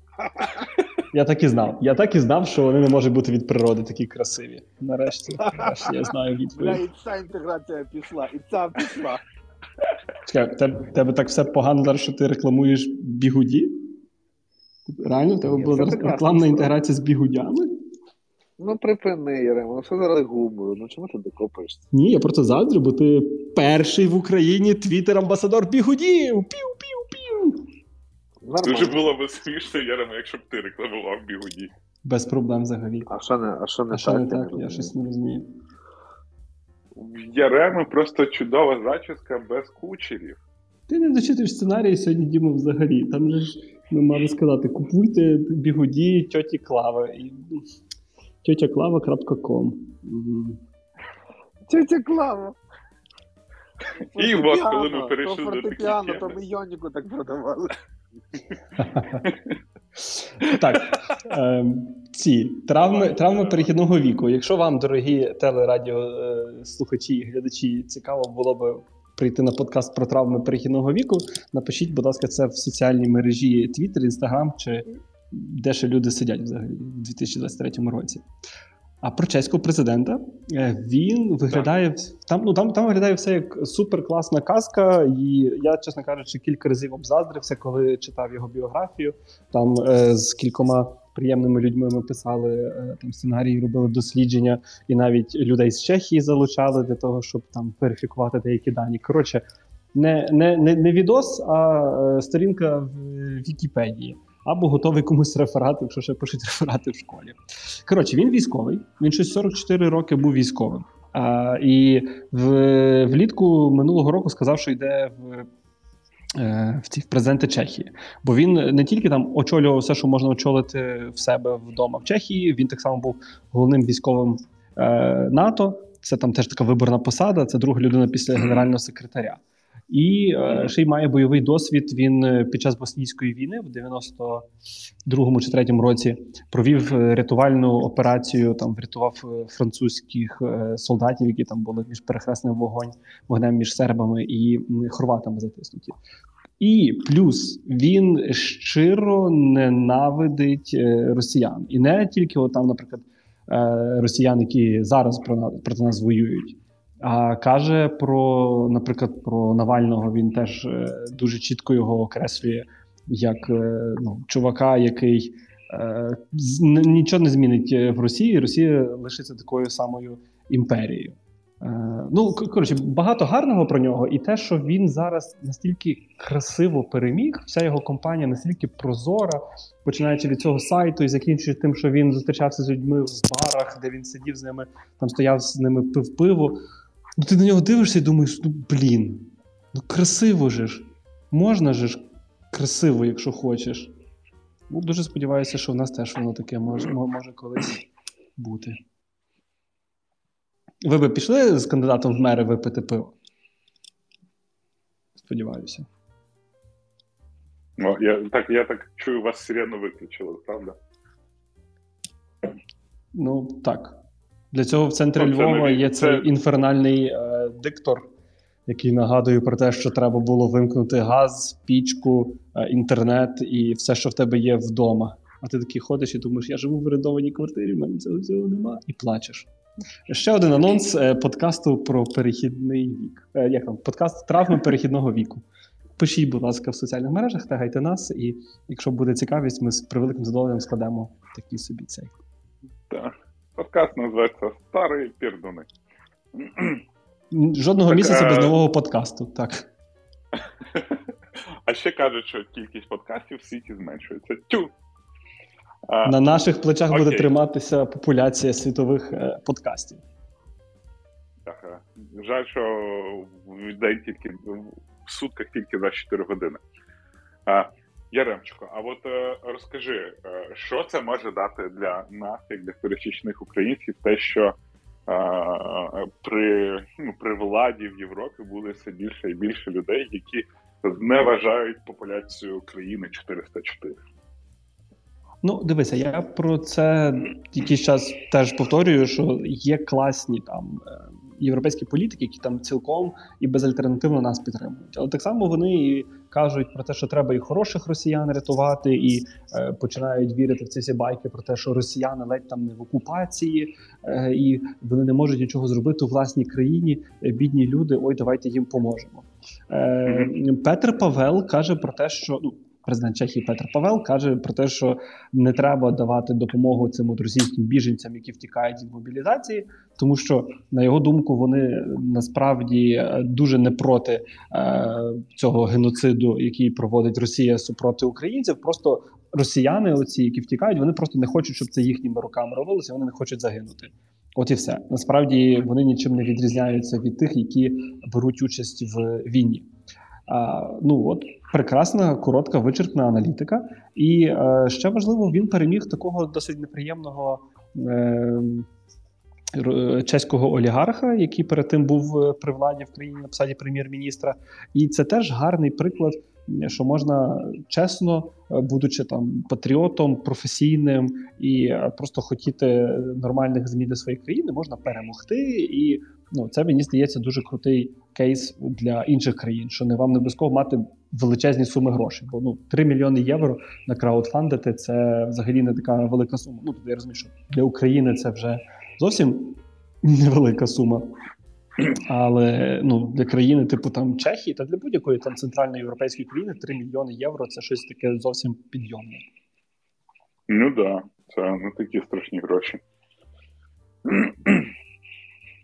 Я так і знав. Я так і знав, що вони не можуть бути від природи такі красиві. Нарешті, нарешті я знаю відповідь. Бля, і ця інтеграція пішла, і ця пішла. Чекай, в тебе так все погано зараз, що ти рекламуєш бігуді? Реально, в тебе була рекламна інтеграція з бігудями? Ну припини, Яремо, ну все зараз гумою, ну чому ти докопаєшся? Ні, я про це заздрю, бо ти перший в Україні твіттер-амбасадор бігудів! Пів-пів-пів! Дуже було б смішно, Яремо, якщо б ти рекламував бігуді. Без проблем взагалі. А що не, а що не, а так, не так? Я щось не розумію. Яремо просто чудова зачіска без кучерів. Ти не дочитуєш сценарії сьогодні, Діма, взагалі. Там же ж ми мали сказати, купуйте бігуді тьоті Клави. тьотя клава крапка ком Угу. Тьотя Клава. І от, коли ми перейшли до таких теми. То ми Йоніку так продавали. Так, ці, травми, травми перехідного віку. Якщо вам, дорогі телерадіослухачі і глядачі, цікаво було би прийти на подкаст про травми перехідного віку, напишіть, будь ласка, це в соціальній мережі Twitter, Instagram чи... Де ще люди сидять взагалі у дві тисячі двадцять третьому році. А про чеського президента він виглядає там, ну, там, там виглядає все як суперкласна казка. І я, чесно кажучи, кілька разів обзаздрився, коли читав його біографію. Там е, з кількома приємними людьми ми писали е, там сценарії, робили дослідження, і навіть людей з Чехії залучали для того, щоб там верифікувати деякі дані. Коротше, не, не, не, не відос, а е, сторінка в Вікіпедії. Або готовий комусь реферат, якщо ще пишуть реферати в школі. Коротше, він військовий, він щось сорок чотири роки був військовим. А, і в, влітку минулого року сказав, що йде в, в, в президенти Чехії. Бо він не тільки там очолював все, що можна очолити в себе вдома в Чехії, він так само був головним військовим е, НАТО. Це там теж така виборна посада, це друга людина після генерального секретаря. І е, ще й має бойовий досвід. Він під час Боснійської війни в дев'яносто другому чи третьому році провів рятувальну операцію, там врятував французьких е, солдатів, які там були між перехресним вогонь, вогнем між сербами і хорватами затиснуті. І плюс він щиро ненавидить е, росіян. І не тільки от там, наприклад, е, росіян, які зараз про, проти нас воюють. А каже про, наприклад, про Навального, він теж е, дуже чітко його окреслює як е, ну, чувака, який е, з, нічого не змінить в Росії, Росія лишиться такою самою імперією. Е, ну, коротше, багато гарного про нього, і те, що він зараз настільки красиво переміг, вся його компанія настільки прозора, починаючи від цього сайту і закінчуючи тим, що він зустрічався з людьми в барах, де він сидів з ними, там стояв з ними пив пиво. Ну, ти на нього дивишся і думаєш, ну, блін, ну, красиво же ж. Можна же ж красиво, якщо хочеш. Ну, дуже сподіваюся, що в нас теж воно таке може, може колись бути. Ви би пішли з кандидатом в мери випити пиво? Сподіваюся. Ну, я так, я так чую, вас сирену виключили, правда? Ну, так. Для цього в центрі ну, Львова є цей це... інфернальний е, диктор, який нагадує про те, що треба було вимкнути газ, пічку, е, інтернет і все, що в тебе є вдома. А ти такий ходиш і думаєш, я живу в орендованій квартирі, в мене цього всього нема. І плачеш. Ще один анонс подкасту про перехідний вік. Як там? Подкаст «Травми перехідного віку». Пишіть, будь ласка, в соціальних мережах, тегайте нас, і якщо буде цікавість, ми з превеликим задоволенням складемо такий собі цей. Так. Подкаст називається «Старі пірдуни». Жодного так, місяця без нового подкасту, так. А ще кажуть, що кількість подкастів в світі зменшується. Тю! На наших плечах Окей. буде триматися популяція світових подкастів. Так, жаль, що в день тільки, в сутках тільки за чотири години. Яремчику, а от розкажи, що це може дати для нас, як для пересічних українців, те, що при, ну, при владі в Європі буде все більше і більше людей, які зневажають популяцію країни чотириста чотири. Ну, дивися, я про це якийсь час теж повторюю, що є класні там європейські політики, які там цілком і безальтернативно нас підтримують. Але так само вони і кажуть про те, що треба і хороших росіян рятувати, і е, починають вірити в ці всі байки про те, що росіяни ледь там не в окупації, е, і вони не можуть нічого зробити у власній країні, бідні люди, ой, давайте їм поможемо. Е, Петр Павел каже про те, що... ну, президент Чехії Петро Павел каже про те, що не треба давати допомогу цим от російським біженцям, які втікають від мобілізації, тому що, на його думку, вони насправді дуже не проти е, цього геноциду, який проводить Росія супроти українців. Просто росіяни оці, які втікають, вони просто не хочуть, щоб це їхніми руками робилося, вони не хочуть загинути. От і все. Насправді вони нічим не відрізняються від тих, які беруть участь в війні. А, ну от, прекрасна, коротка, вичерпна аналітика. І е, ще важливо, він переміг такого досить неприємного е, чеського олігарха, який перед тим був при владі в країні на посаді прем'єр-міністра. І це теж гарний приклад, що можна чесно, будучи там патріотом, професійним і просто хотіти нормальних змін для своєї країни, можна перемогти. І ну, це, мені здається, дуже крутий кейс для інших країн, що не вам не обов'язково мати величезні суми грошей, бо ну три мільйони євро на краудфандити – це взагалі не така велика сума. Ну, я розумію, що для України це вже зовсім невелика сума, але ну, для країни типу там Чехії та для будь-якої там центральної європейської країни три мільйони євро – це щось таке зовсім підйомне. Ну да, це не такі страшні гроші.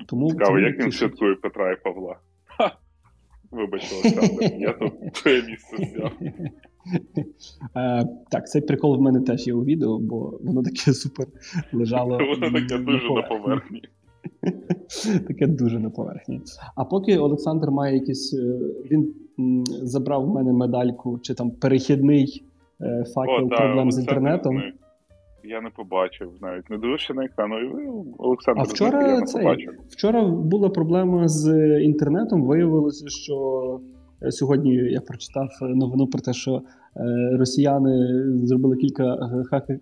Тому цікаво, як він святкує Петра і Павла. Вибач, Олександр, я тут твоє місце взяв. Так, цей прикол в мене теж є у відео, бо воно таке супер лежало. Воно таке дуже на поверхні. Таке дуже на поверхні. А поки Олександр має якісь... Він забрав в мене медальку, чи там перехідний факел проблем з інтернетом. Я не побачив навіть, не дивився на екран, Олександр. А вчора, цей, вчора була проблема з інтернетом, виявилося, що сьогодні я прочитав новину про те, що росіяни зробили кілька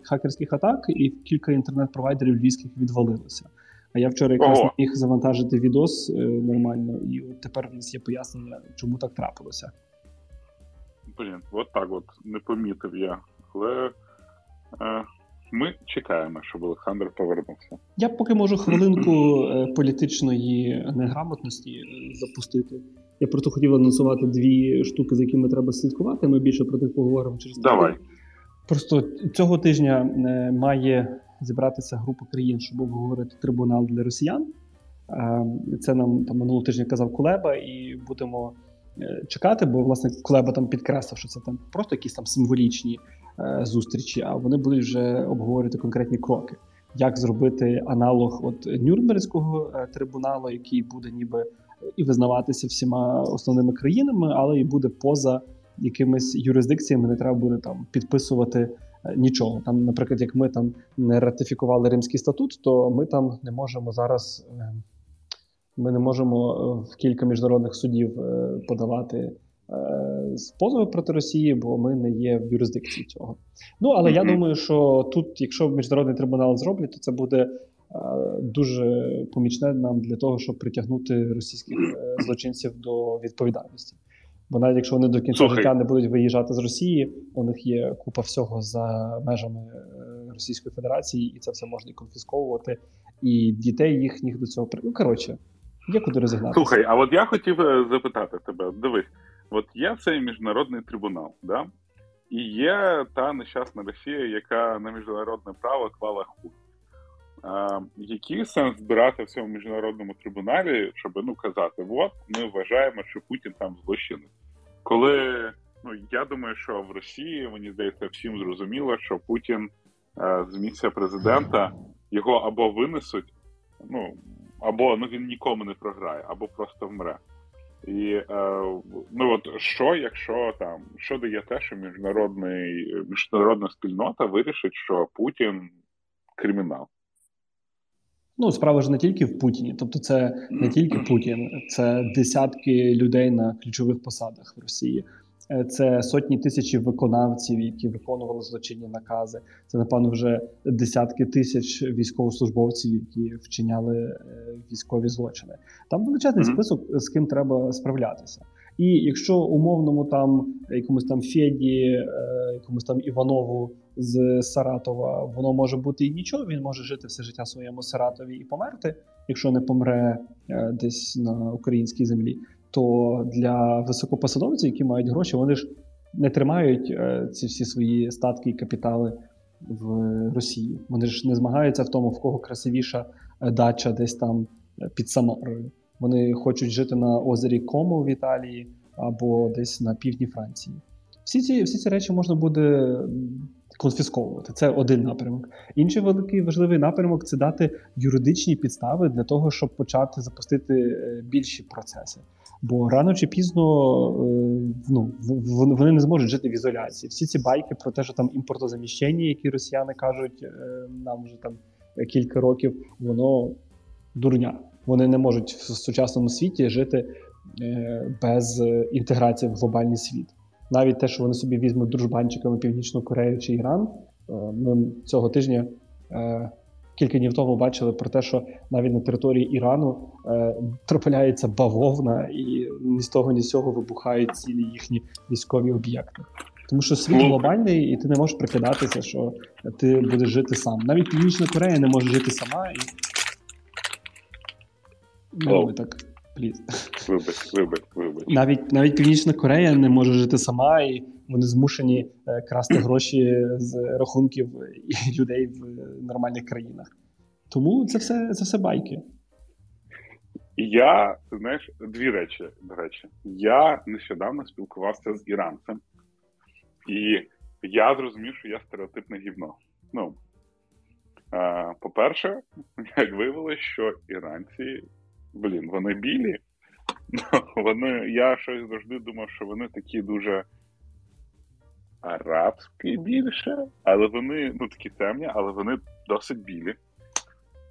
хакерських атак і кілька інтернет-провайдерів львівських відвалилося. А я вчора якраз не міг завантажити відос нормально, і от тепер в нас є пояснення, чому так трапилося. Блін, от так от, не помітив я, але... Е... Ми чекаємо, щоб Олександр повернувся. Я поки можу хвилинку політичної неграмотності запустити. Я просто хотів анонсувати дві штуки, за якими треба слідкувати. Ми більше про них поговоримо через Давай. Тиждень. Просто цього тижня має зібратися група країн, щоб обговорити трибунал для росіян. Це нам там минулого тижня казав Кулеба, і будемо чекати, бо, власне, Кулеба там підкреслив, що це там просто якісь там символічні зустрічі, а вони будуть вже обговорювати конкретні кроки. Як зробити аналог от Нюрнберзького трибуналу, який буде ніби і визнаватися всіма основними країнами, але і буде поза якимись юрисдикціями, не треба буде там підписувати нічого. Там, наприклад, як ми там не ратифікували Римський статут, то ми там не можемо зараз, ми не можемо в кілька міжнародних судів подавати з позови проти Росії, бо ми не є в юрисдикції цього. Ну, але mm-hmm. я думаю, що тут, якщо міжнародний трибунал зроблять, то це буде е, дуже помічне нам для того, щоб притягнути російських е, злочинців до відповідальності. Бо навіть якщо вони до кінця життя не будуть виїжджати з Росії, у них є купа всього за межами Російської Федерації, і це все можна і конфісковувати, і дітей їхніх до цього... Ну, коротше, є куди розігнатися. Слухай, а от я хотів запитати тебе, дивись, от є цей міжнародний трибунал, да? І є та нещасна Росія, яка на міжнародне право клала хуй. А, який сенс збирати в цьому міжнародному трибуналі, щоб, ну, казати, от, ми вважаємо, що Путін там злочинець. Коли, ну, я думаю, що в Росії, мені здається, всім зрозуміло, що Путін а, з місця президента, його або винесуть, ну, або, ну, він нікому не програє, або просто вмре. І, е, ну, от що, якщо там, що дає те, що міжнародний, міжнародна спільнота вирішить, що Путін кримінал? Ну, справа ж не тільки в Путіні. Тобто це не тільки Путін, це десятки людей на ключових посадах в Росії. Це сотні тисяч виконавців, які виконували злочинні накази. Це, напевно, вже десятки тисяч військовослужбовців, які вчиняли військові злочини. Там величезний список, з ким треба справлятися. І якщо умовному там якомусь там Феді, якомусь там Іванову з Саратова, воно може бути і нічого, він може жити все життя в своєму Саратові і померти, якщо не помре десь на українській землі, то для високопосадовців, які мають гроші, вони ж не тримають е, ці всі свої статки і капітали в Росії. Вони ж не змагаються в тому, в кого красивіша дача десь там під Самарою. Вони хочуть жити на озері Комо в Італії або десь на півдні Франції. Всі ці, всі ці речі можна буде конфісковувати. Це один напрямок. Інший великий важливий напрямок – це дати юридичні підстави для того, щоб почати запустити більші процеси. Бо рано чи пізно, ну, вони не зможуть жити в ізоляції. Всі ці байки про те, що там імпортозаміщення, які росіяни кажуть нам вже там кілька років, воно дурня. Вони не можуть в сучасному світі жити без інтеграції в глобальний світ. Навіть те, що вони собі візьмуть дружбанчиками Північну Корею чи Іран, ми цього тижня кілька днів тому бачили про те, що навіть на території Ірану е, трапляється бавовна, і ні з того, ні з цього вибухають цілі їхні військові об'єкти. Тому що світ глобальний, і ти не можеш прикидатися, що ти будеш жити сам. Навіть Північна Корея не може жити сама. І... Роби так, пліз. Вибач, вибач, вибач. Навіть, навіть Північна Корея не може жити сама, і вони змушені красти гроші з рахунків людей в нормальних країнах. Тому це все, це все байки. Я, ти знаєш, дві речі, до речі. Я нещодавно спілкувався з іранцем. І я зрозумів, що я стереотипне гівно. Ну, по-перше, як виявилось, що іранці, блін, вони білі. Вони, я щось завжди думав, що вони такі дуже... арабські більше, але вони, ну, такі темні, але вони досить білі.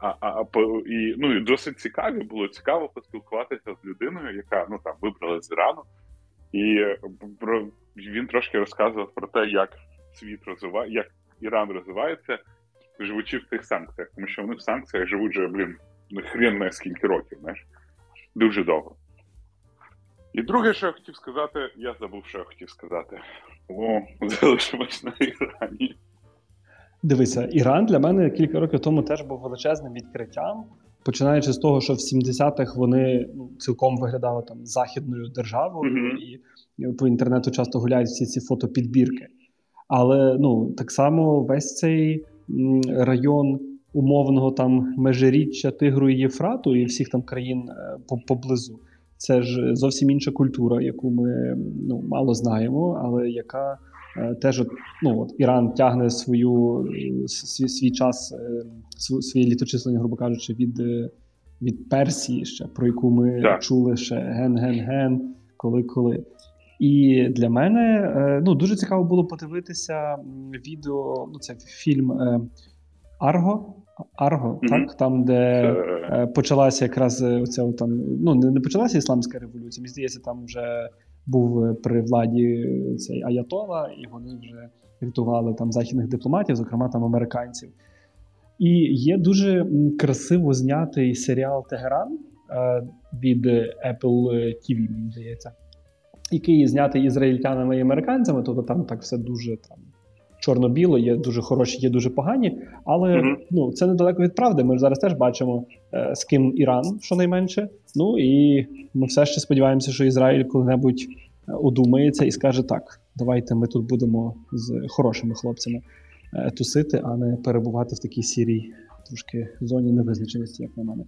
А, а, і, ну, і досить цікаві, було цікаво поспілкуватися з людиною, яка, ну, там, вибрала з Ірану. І про, він трошки розказував про те, як світ розвиває, як Іран розвивається, живучи в тих санкціях. Тому що вони в санкціях живуть вже, блін, хрен не скільки років, знаєш, дуже довго. І друге, що я хотів сказати, я забув, що я хотів сказати. О, залишимось на Ірані. Дивися, Іран для мене кілька років тому теж був величезним відкриттям, починаючи з того, що в сімдесятих вони, ну, цілком виглядали там західною державою, mm-hmm. і, і по інтернету часто гуляють всі ці фотопідбірки. Але, ну, так само весь цей м, район умовного там межиріччя Тигру і Єфрату і всіх там країн е, поблизу, це ж зовсім інша культура, яку ми, ну, мало знаємо, але яка е, теж, ну, от Іран тягне свою, свій, свій час, е, своє літочислення, грубо кажучи, від, від Персії ще, про яку ми так чули ще ген-ген-ген, коли-коли. І для мене, е, ну, дуже цікаво було подивитися відео, ну, це фільм е, «Арго», Арго, mm-hmm. так, там, де е, почалася якраз оця там, ну, не, не почалася ісламська революція, мені здається, там вже був при владі цей аятола, і вони вже рятували там західних дипломатів, зокрема там американців. І є дуже красиво знятий серіал «Тегеран» е, від Apple ті ві, мені здається, який знятий ізраїльтянами і американцями, тобто там так все дуже там чорно-біло, є дуже хороші, є дуже погані, але mm-hmm. ну, це недалеко від правди. Ми ж зараз теж бачимо, з ким Іран, щонайменше. Ну і ми все ще сподіваємося, що Ізраїль коли-небудь одумається і скаже так, давайте ми тут будемо з хорошими хлопцями тусити, а не перебувати в такій сірій трошки зоні невизначеності, як на мене.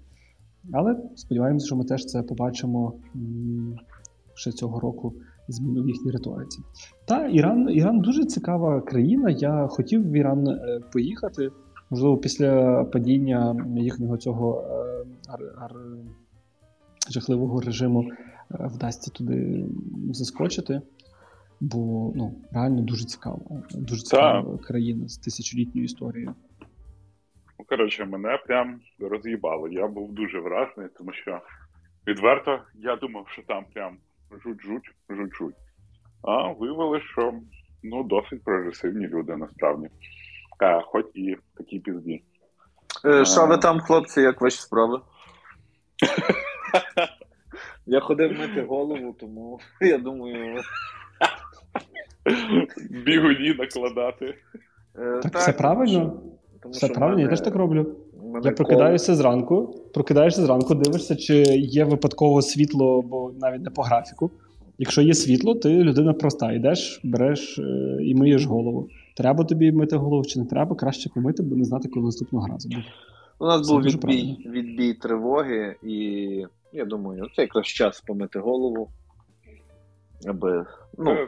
Але сподіваємося, що ми теж це побачимо ще цього року, зміну в їхній риториці. Та, Іран, Іран дуже цікава країна. Я хотів в Іран поїхати, можливо, після падіння їхнього цього ар, ар, жахливого режиму вдасться туди заскочити, бо ну, реально дуже цікаво. Дуже цікава країна з тисячолітньою історією. Коротше, мене прям роз'їбало. Я був дуже вражений, тому що відверто я думав, що там прям жуть-жуть, жуть-жуть. А виявили, що ну, досить прогресивні люди насправді. А, хоч і такі пізді. Що ви там, хлопці, як ваші справи? Я ходив мити голову, тому я думаю... Бігуні накладати. Так все правильно? Тому все правильно, мене... я теж так роблю. Я прокидаюся зранку, прокидаєшся зранку, дивишся, чи є випадково світло, бо навіть не по графіку. Якщо є світло, ти людина проста. Йдеш, береш і миєш голову. Треба тобі мити голову чи не треба, краще помити, бо не знати, коли наступного разу буде. У нас це був відбій, відбій тривоги, і я думаю, це якраз час помити голову, аби... Ну...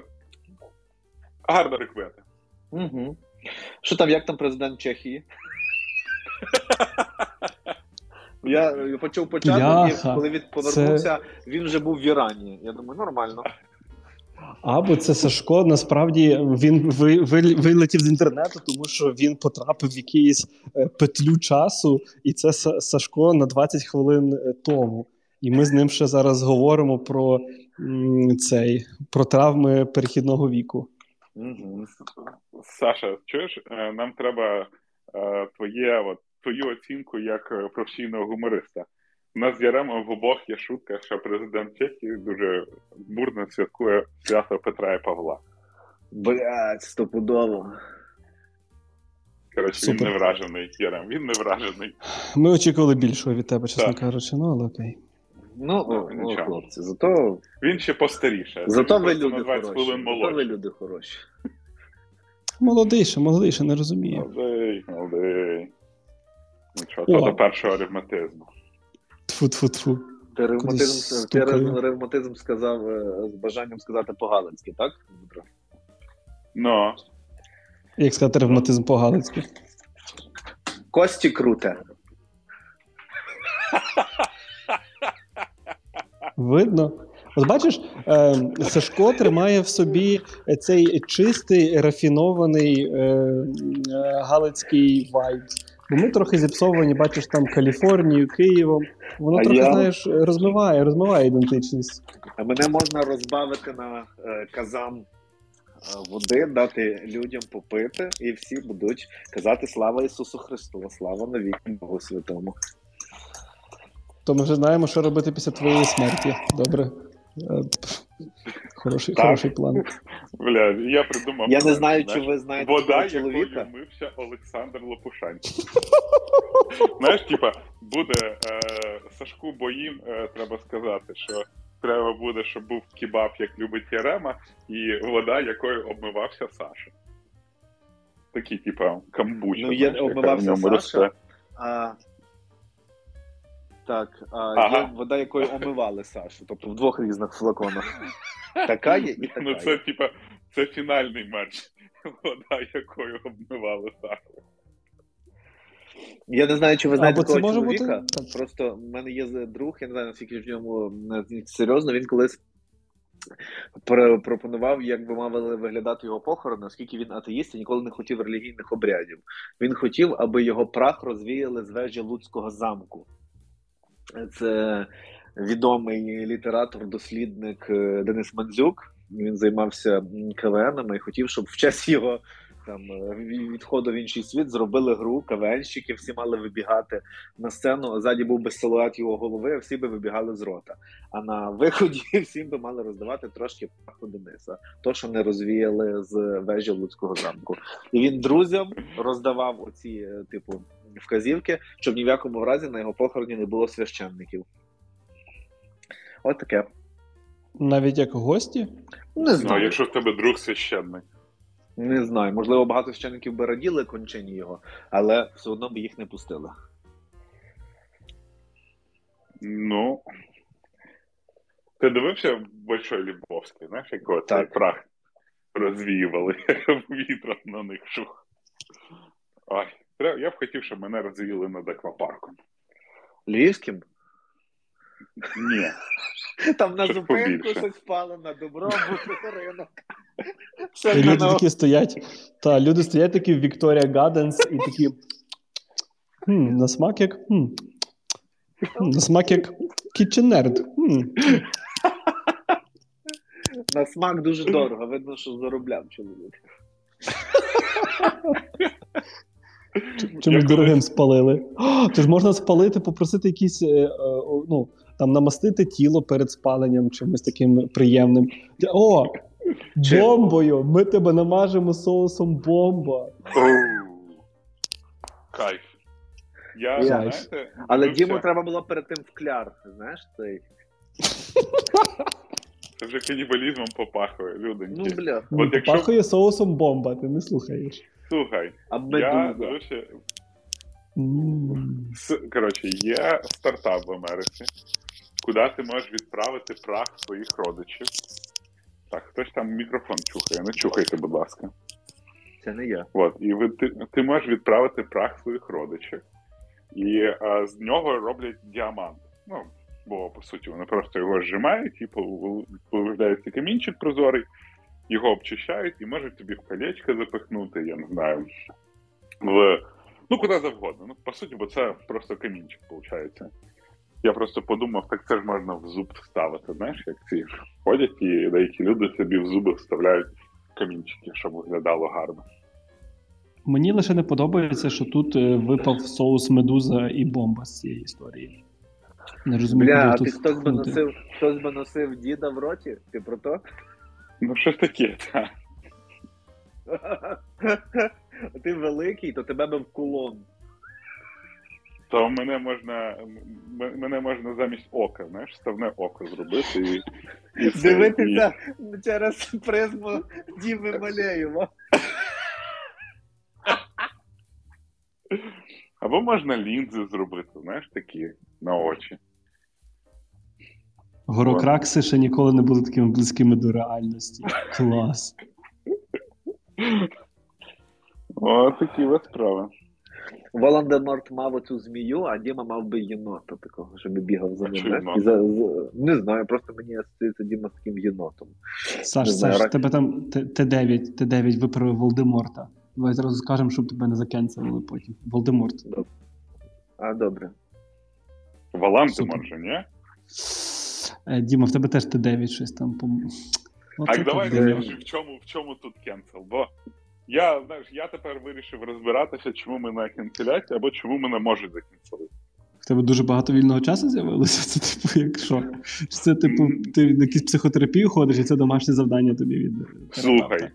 Гарно реквета. Угу. Що там, як там президент Чехії? Я почав початок, і коли він повернувся, це... він вже був в Ірані. Я думаю, нормально. Або це Сашко, насправді, він вилетів з інтернету, тому що він потрапив в якийсь петлю часу, і це Сашко на двадцять хвилин тому. І ми з ним ще зараз говоримо про, цей, про травми перехідного віку. Угу. Саша, чуєш, нам треба е, твоє, от, твою оцінку як професійного гумориста. У нас з Яремом в обох є шутка, що президент Чехії дуже бурно святкує свято Петра і Павла. Блядь, стопудово. Коротше, він не вражений, Ярем, він не вражений. Ми очікували більшого від тебе, чесно так. кажучи, ну але окей. Ну, о, о, хлопці, зато... Він ще постаріше. Зато ви люди хороші. Зато ви люди хороші. Молодий ще, молодий ще, не розуміє. Молодий, молодий. Нічого, то до першого ревматизму. Тфу-тфу-тфу. Ти ревматизм, ти ревматизм сказав з бажанням сказати по-галицьки, так, Дмитро? Ну. Як сказати ревматизм по-галицьки? Кості круте. Видно. От бачиш, Сашко тримає в собі цей чистий, рафінований галицький вайб. Бо ми трохи зіпсовані, бачиш, там Каліфорнію, Києвом. Воно а трохи, я... знаєш, розмиває, розмиває ідентичність. А мене можна розбавити на казан води, дати людям попити, і всі будуть казати «Слава Ісусу Христу! Слава навіки Богу Святому!» То ми вже знаємо, що робити після твоєї смерті. Добре. Хороший, хороший план. Бля, я придумав. Я не знаю, чи ви знаєте цього чоловіка. Вода, якою мився Олександр Лопушенський. Знаєш, типа, буде е, Сашку Боїм, е, треба сказати, що треба буде, щоб був кебаб, як любить Ярема, і вода, якою обмивався Саша. Такий, типа, камбучі. Ну, я обмивався Саша, а... Так, а ага. є вода, якою омивали Сашу, тобто в двох різних флаконах. Така є і така. Ну це, типа, це фінальний матч. Вода, якою обмивали Сашу. Я не знаю, чи ви знаєте такого чоловіка. Бути... Просто в мене є друг, я не знаю, наскільки в ньому серйозно, він колись пропонував, як би мали виглядати його похорони, оскільки він атеїст і ніколи не хотів релігійних обрядів. Він хотів, аби його прах розвіяли з вежі Луцького замку. Це відомий літератор-дослідник Денис Мандюк. Він займався КВНами і хотів, щоб в честь його там відходу в інший світ, зробили гру, кавельщики, всі мали вибігати на сцену, а ззаді був би силует його голови, а всі би вибігали з рота. А на виході всім би мали роздавати трошки паху Дениса, то, що не розвіяли з вежі Луцького замку. І він друзям роздавав оці, типу, вказівки, щоб ні в якому разі на його похороні не було священників. От таке. Навіть як гості? Не знаю. А якщо в тебе друг священник? Не знаю. Можливо, багато священників би раділи кончині його, але все одно б їх не пустили. Ну, ти дивився Большой Лібовський, знаєш, якого цей прах розвіювали вітром на них шух. Ай, я б хотів, щоб мене розвіяли над аквапарком. Львівським? Ні. Там на щось зупинку побільше. Щось впало на добро, бо ринок. Люди ново. Такі стоять, та, люди стоять такі в Вікторія Гаденс і такі, хм, на смак як, хм, на смак як кітченерд. На смак дуже дорого, видно, що заробляв чоловік. Чимось дорогим спалили. Тож можна спалити, попросити якісь, ну, там намастити тіло перед спаленням чимось таким приємним. О, бомбою! Ми тебе намажемо соусом бомба. Кайф. Я, знаєте, але Діму треба було перед тим в кляр, знаєш, цей. Це вже канібалізмом попахує, люденьки. Ну, бля. От якщо... Попахує соусом бомба, ти не слухаєш. Слухай, я, коротше, mm. коротше, є стартап в Америці, куди ти можеш відправити прах своїх родичів. Так, хтось там мікрофон чухає, не чухайте, будь ласка. Це не я. От, і ви, ти, ти можеш відправити прах своїх родичів, і а, з нього роблять діамант. Ну, бо, по суті, вони просто його зжимають, і повертається камінчик прозорий, його обчищають і можуть тобі в колечко запихнути, я не знаю, в... ну, куди завгодно. Ну, по суті, бо це просто камінчик, виходить. Я просто подумав, так це ж можна в зуб вставити, знаєш, як ці ходять, і деякі люди собі в зуби вставляють камінчики, щоб виглядало гарно. Мені лише не подобається, що тут випав соус медуза і бомба з цієї історії. Не розумію, бля, а ти хтось би, носив, хтось би носив діда в роті? Ти про то? Ну, що таке, так. Ти великий, то тебе би в кулон. То мене можна, мене можна замість ока, знаєш, ставне око зробити і... і дивитися і... через призму Діми Малєєва. Або можна лінзи зробити, знаєш, такі, на очі. Горокракси ще ніколи не були такими близькими до реальності. Клас. О, такі от справи. Волдеморт мав оцю змію, а Діма мав би єнота такого, щоб бігав за ним. І за, за... Не знаю, просто мені асоціюється Діма з таким єнотом. Саш, знаю, Саш, рак... тебе там Т дев'ять виправив Волдеморта. Давай зразу скажемо, щоб тебе не закенцелили потім. Волдеморт. Доб... А, добре. Воландеморт же, ні? Діма, в тебе теж Т дев'ять щось там, по-моєму. Так, давай, в чому, в чому тут кенсел? Бо я, знаєш, я тепер вирішив розбиратися, чому мене кенселять, або чому мене можуть закенселити. В тебе дуже багато вільного часу з'явилося? Це, типу, як що? Це, типу, ти в якісь психотерапію ходиш, і це домашнє завдання тобі від... Слухай,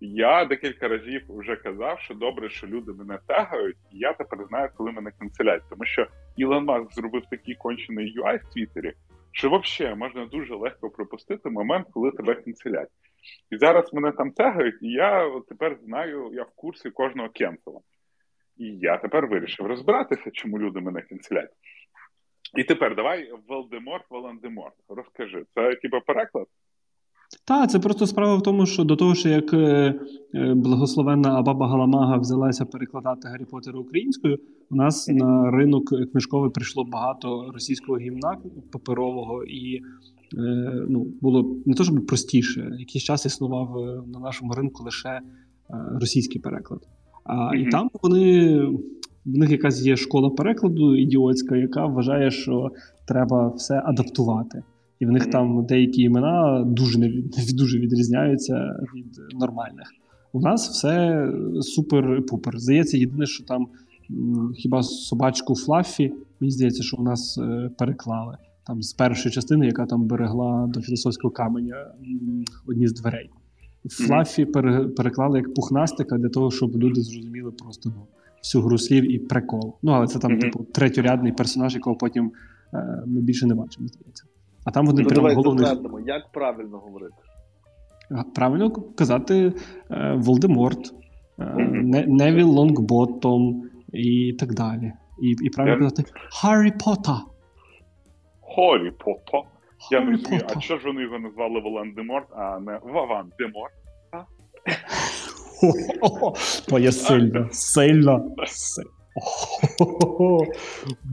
я декілька разів вже казав, що добре, що люди мене тегають, і я тепер знаю, коли мене кенселять. Тому що Ілон Маск зробив такий кончений ю ай в Твіттері, що взагалі можна дуже легко пропустити момент, коли тебе кенселять. І зараз мене там тегають, і я тепер знаю, я в курсі кожного кенсела. І я тепер вирішив розбиратися, чому люди мене кенселять. І тепер давай Волдеморт, Воландеморт, розкажи. Це типа переклад? Та, це просто справа в тому, що до того, що як благословенна Абаба Галамага взялася перекладати Гаррі Поттера українською, у нас на ринок книжковий прийшло багато російського гімна паперового, і ну, було не то, щоб простіше, якийсь час існував на нашому ринку лише російський переклад. А, і там вони, в них якась є школа перекладу ідіотська, яка вважає, що треба все адаптувати. І в них там деякі імена дуже, дуже відрізняються від нормальних. У нас все супер-пупер. Здається, єдине, що там хіба собачку Флаффі, мені здається, що у нас переклали. Там з першої частини, яка там берегла до філософського каменя одні з дверей. Флаффі mm-hmm. переклали як пухнастика для того, щоб люди зрозуміли просто ну, всю гру слів і прикол. Ну, але це там, mm-hmm. типу, третьорядний персонаж, якого потім е, ми більше не бачимо, здається. А там вони ну, прямо головний... Давай, як правильно говорити? Правильно казати е, Волдеморт, е, mm-hmm. Невіл Лонгботтом і так далі. І, і правильно yeah. казати Гаррі Поттер. Гаррі Поттер. Я не розумію, а чого ж вони його назвали Волан-де-Морт, а не Ваван-де-Морт? То є сильно, сильно.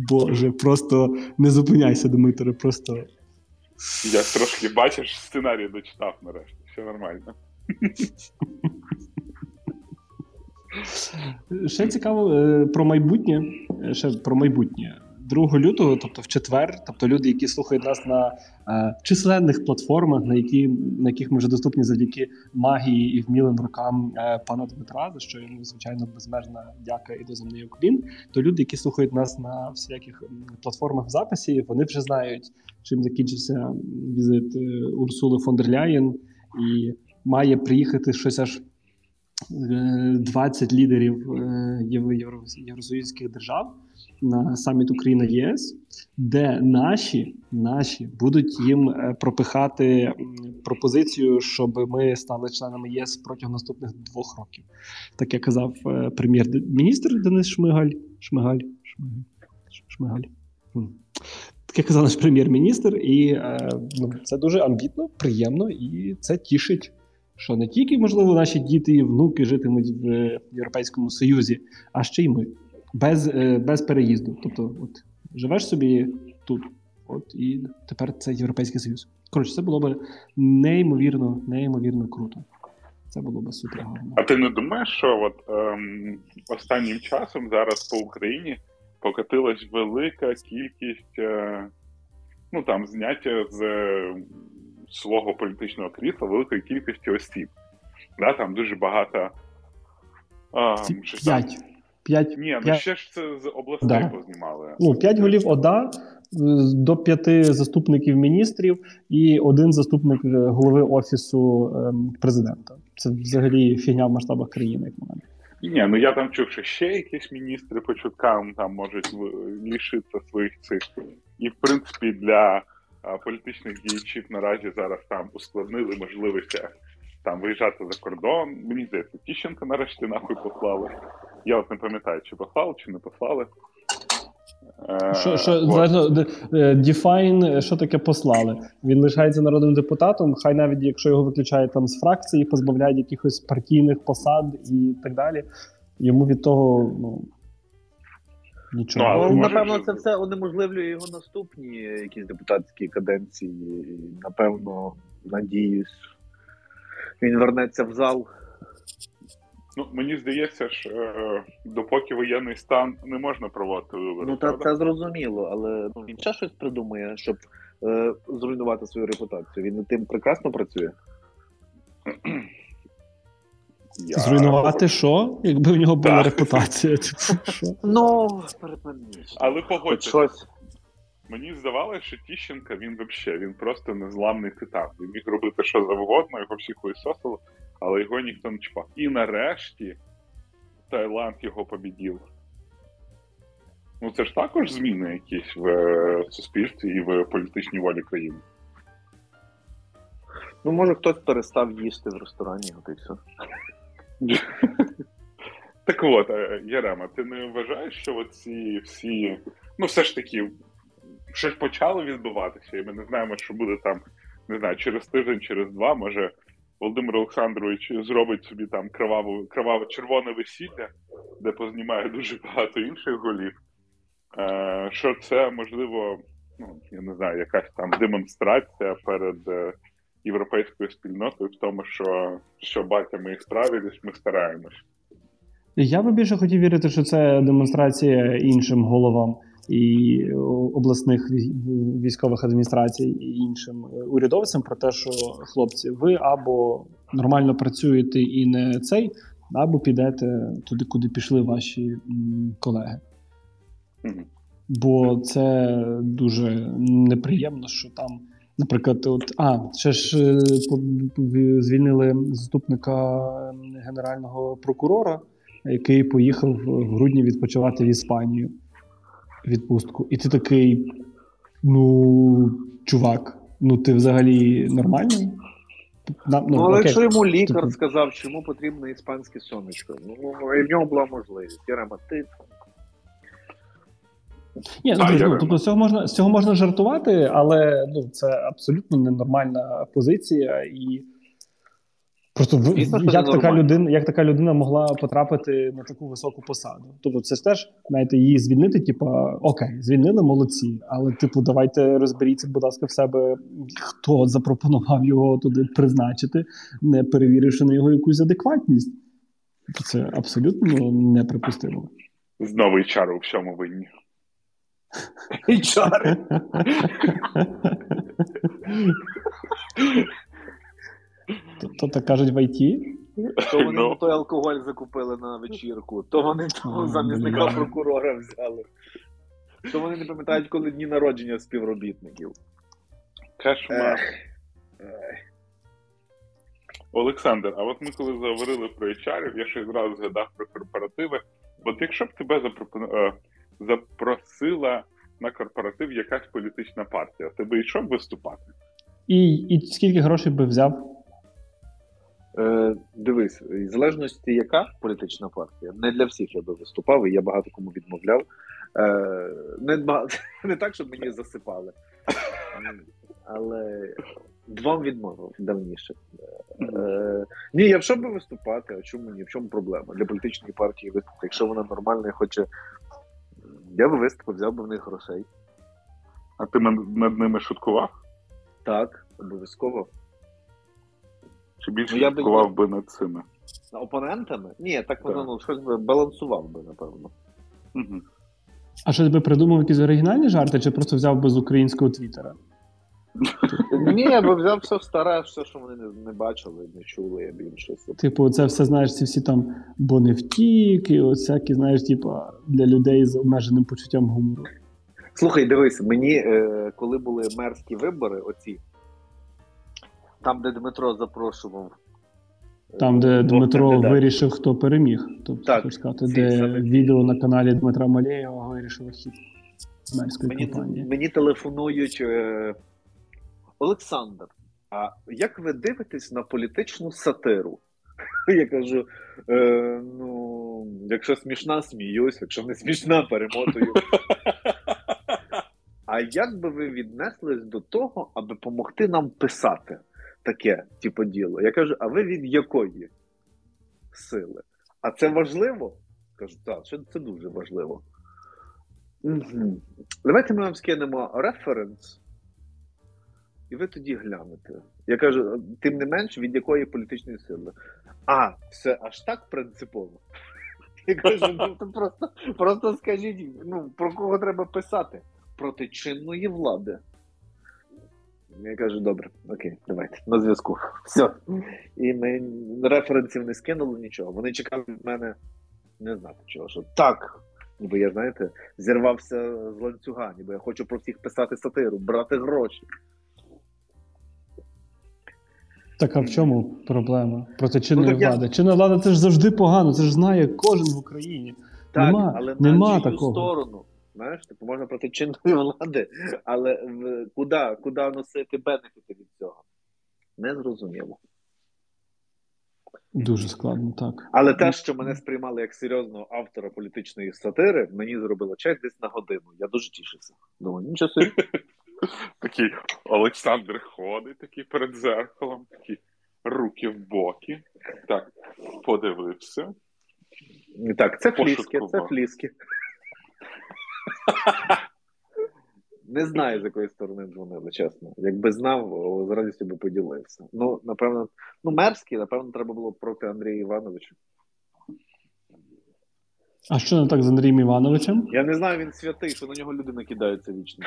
Боже, просто не зупиняйся, Дмитро, просто... Я трошки, бачиш, сценарій дочитав нарешті, все нормально. Ще цікаво про майбутнє, ще про майбутнє. другого лютого, тобто в четвер, тобто люди, які слухають нас на е, численних платформах, на, які, на яких ми вже доступні завдяки магії і вмілим рукам е, пана Дмитра, за що йому, звичайно, безмежна дяка і до землі Україн, то люди, які слухають нас на всіляких платформах в записі, вони вже знають, чим закінчився візит Урсули фон дер Ляєн, і має приїхати щось аж двадцять лідерів євросоюзьких держав на саміт Україна-ЄС, де наші, наші будуть їм пропихати пропозицію, щоб ми стали членами ЄС протягом наступних двох років. Так як казав прем'єр-міністр Денис Шмигаль. Шмигаль. Шмигаль. Шмигаль. Так як казав наш прем'єр-міністр, і ну, це дуже амбітно, приємно, і це тішить. Що не тільки, можливо, наші діти і внуки житимуть в Європейському Союзі, а ще й ми. Без, без переїзду. Тобто, от, живеш собі тут, от, і тепер це Європейський Союз. Коротше, це було б неймовірно, неймовірно круто. Це було б супер гарно. А ти не думаєш, що от, ем, останнім часом зараз по Україні покотилась велика кількість е, ну, там, зняття з... Е, свого політичного крісла великої кількості осіб. Да, там дуже багато... П'ять. П'ять. Ні, ну ще ж це з областей да. познімали. Ну, п'ять голів ОДА, до п'яти заступників міністрів і один заступник голови Офісу президента. Це взагалі фігня в масштабах країни, як на мене. Ні, ну я там чув, що ще якісь міністри по чуткам там можуть лишитися своїх цих. І, в принципі, для... політичних діячів наразі зараз там ускладнили можливість там виїжджати за кордон. Мені здається, Тіщенка нарешті нахуй послали. Я от не пам'ятаю, чи послали, чи не послали. Що, що, залежно, define, що таке послали? Він лишається народним депутатом, хай навіть якщо його виключають там з фракції, позбавляють якихось партійних посад і так далі. Йому від того, ну... Нічого. Ну, напевно, це все унеможливлює його наступні якісь депутатські каденції. Напевно, надіюсь, він вернеться в зал. Ну, мені здається, що допоки воєнний стан, не можна проводити вибори. Ну, та, це зрозуміло, але ну, він ще щось придумує, щоб е, зруйнувати свою репутацію. Він над тим прекрасно працює. Я... Зруйнувати що? Якби в нього була репутація. Ну, перепевніше. Але погодьтеся, мені здавалося, що Тіщенка, він взагалі, він просто незламний титан. Він міг робити що завгодно, його всіх висосили, але його ніхто не чіпав. І нарешті Таїланд його побідів. Ну це ж також зміни якісь в суспільстві і в політичній волі країни. Ну може хтось перестав їсти в ресторані, от і все. Так от, Ярема, ти не вважаєш, що оці всі, ну все ж таки, що ж почало відбуватися, і ми не знаємо, що буде там, не знаю, через тиждень, через два, може Володимир Олександрович зробить собі там кроваву, кроваве червоне весілля, де познімає дуже багато інших голів, е, що це, можливо, ну я не знаю, якась там демонстрація перед європейською спільнотою в тому, що, що батя, ми їх справились, ми стараємось. Я би більше хотів вірити, що це демонстрація іншим головам і обласних військових адміністрацій і іншим урядовцям про те, що, хлопці, ви або нормально працюєте і не цей, або підете туди, куди пішли ваші колеги. Бо це дуже неприємно, що там, наприклад, от, а, ще ж звільнили заступника генерального прокурора, який поїхав в грудні відпочивати в Іспанію відпустку. І ти такий, ну, чувак, ну ти взагалі нормальний? На, ну, ну, але окей. Якщо йому лікар Тупо. сказав, що йому потрібно іспанське сонечко, ну, і в нього була можливість. Ярема, ти... Ні, ну, а, ну, тобто з цього можна, з цього можна жартувати, але ну, це абсолютно ненормальна позиція. І просто в, Дійсно, як, така людина, як така людина могла потрапити на таку високу посаду? Тобто це ж теж, знаєте, її звільнити, типа, окей, звільнили, молодці, але типу, давайте розберіться, будь ласка, в себе, хто запропонував його туди призначити, не перевіривши на його якусь адекватність. Це абсолютно неприпустимо. Знову ейч ар у всьому винні. ейч ар! То так кажуть в ай ті. То вони no. той алкоголь закупили на вечірку, то вони того замісника yeah. прокурора взяли. То вони не пам'ятають, коли дні народження співробітників. Кошмар. Олександр, а от ми коли заговорили про ейч ар, я ще зразу згадав про корпоративи. От якщо б тебе запропонували... запросила на корпоратив якась політична партія. Ти би йшов виступати? І, і скільки грошей би взяв? Е, дивись, в залежності яка політична партія, не для всіх я би виступав, і я багато кому відмовляв. Е, не, не так, щоб мені засипали. Але двом відмовив давніше. Е, ні, я вшов би виступати, а чому ні? В чому проблема? Для політичної партії виступати. Якщо вона нормальна і хоче, я би виступив, взяв би в них грошей. А ти над ними шуткував? Так, обов'язково. Чи більше ну, шуткував би, би над цими? Опонентами? Ні, так воно ну, щось би балансував би, напевно. Угу. А щось би придумав якісь оригінальні жарти, чи просто взяв би з українського твіттера? Ні, я би взяв все старе, все, що вони не, не бачили, не чули, я б їм щось. Типу, це все, знаєш, ці всі там, бо не втік, і ось всякі, знаєш, типа, для людей з обмеженим почуттям гумору. Слухай, дивись, мені, е, коли були мерські вибори, оці, там, де Дмитро запрошував... Там, де Дмитро вирішив, хто переміг. Тобто, так, хочу сказати, де саме... відео на каналі Дмитра Малєєва вирішило хід мерської мені, кампанії. Мені телефонують... Е... Олександр, а як ви дивитесь на політичну сатиру? Я кажу, е, ну, якщо смішна, сміюсь, якщо не смішна, перемотую. А як би ви віднеслись до того, аби допомогти нам писати таке, типу, діло? Я кажу, а ви від якої сили? А це важливо? Кажу, так, це дуже важливо. Угу. Давайте ми вам скинемо референс. І ви тоді глянете. Я кажу, тим не менш, від якої політичної сили? А, все аж так принципово? Я кажу, ну то просто, просто скажіть, ну, про кого треба писати? Проти чинної влади. Я кажу, добре, окей, давайте, на зв'язку. Все. І ми референсів не скинули, нічого. Вони чекали від мене, не знати чого, що так. Ніби я, знаєте, зірвався з ланцюга, ніби я хочу про всіх писати сатиру, брати гроші. Так, а в чому проблема проти чинної ну, влади? Я... Чинна влада – це ж завжди погано, це ж знає кожен в Україні. Так, нема, але нема на чию сторону. Знаєш, типу, можна проти чинної влади, але в... куди, куди носити бенефіти від цього? Не зрозуміло. Дуже складно, так. Але те, що мене сприймали як серйозного автора політичної сатири, мені зробило честь десь на годину. Я дуже тішився. Думаю, нічого собі. Такий Олександр ходить, такий перед зеркалом, такі руки в боки. Так, подивився. Так, це фліски, це фліски. Не знаю, з якої сторони дзвонили, чесно. Якби знав, з радістю би поділився. Ну, напевно, ну, мерзкий, напевно, треба було проти Андрія Івановича. А що не так з Андрієм Івановичем? Я не знаю, він святий, що на нього люди накидаються вічно.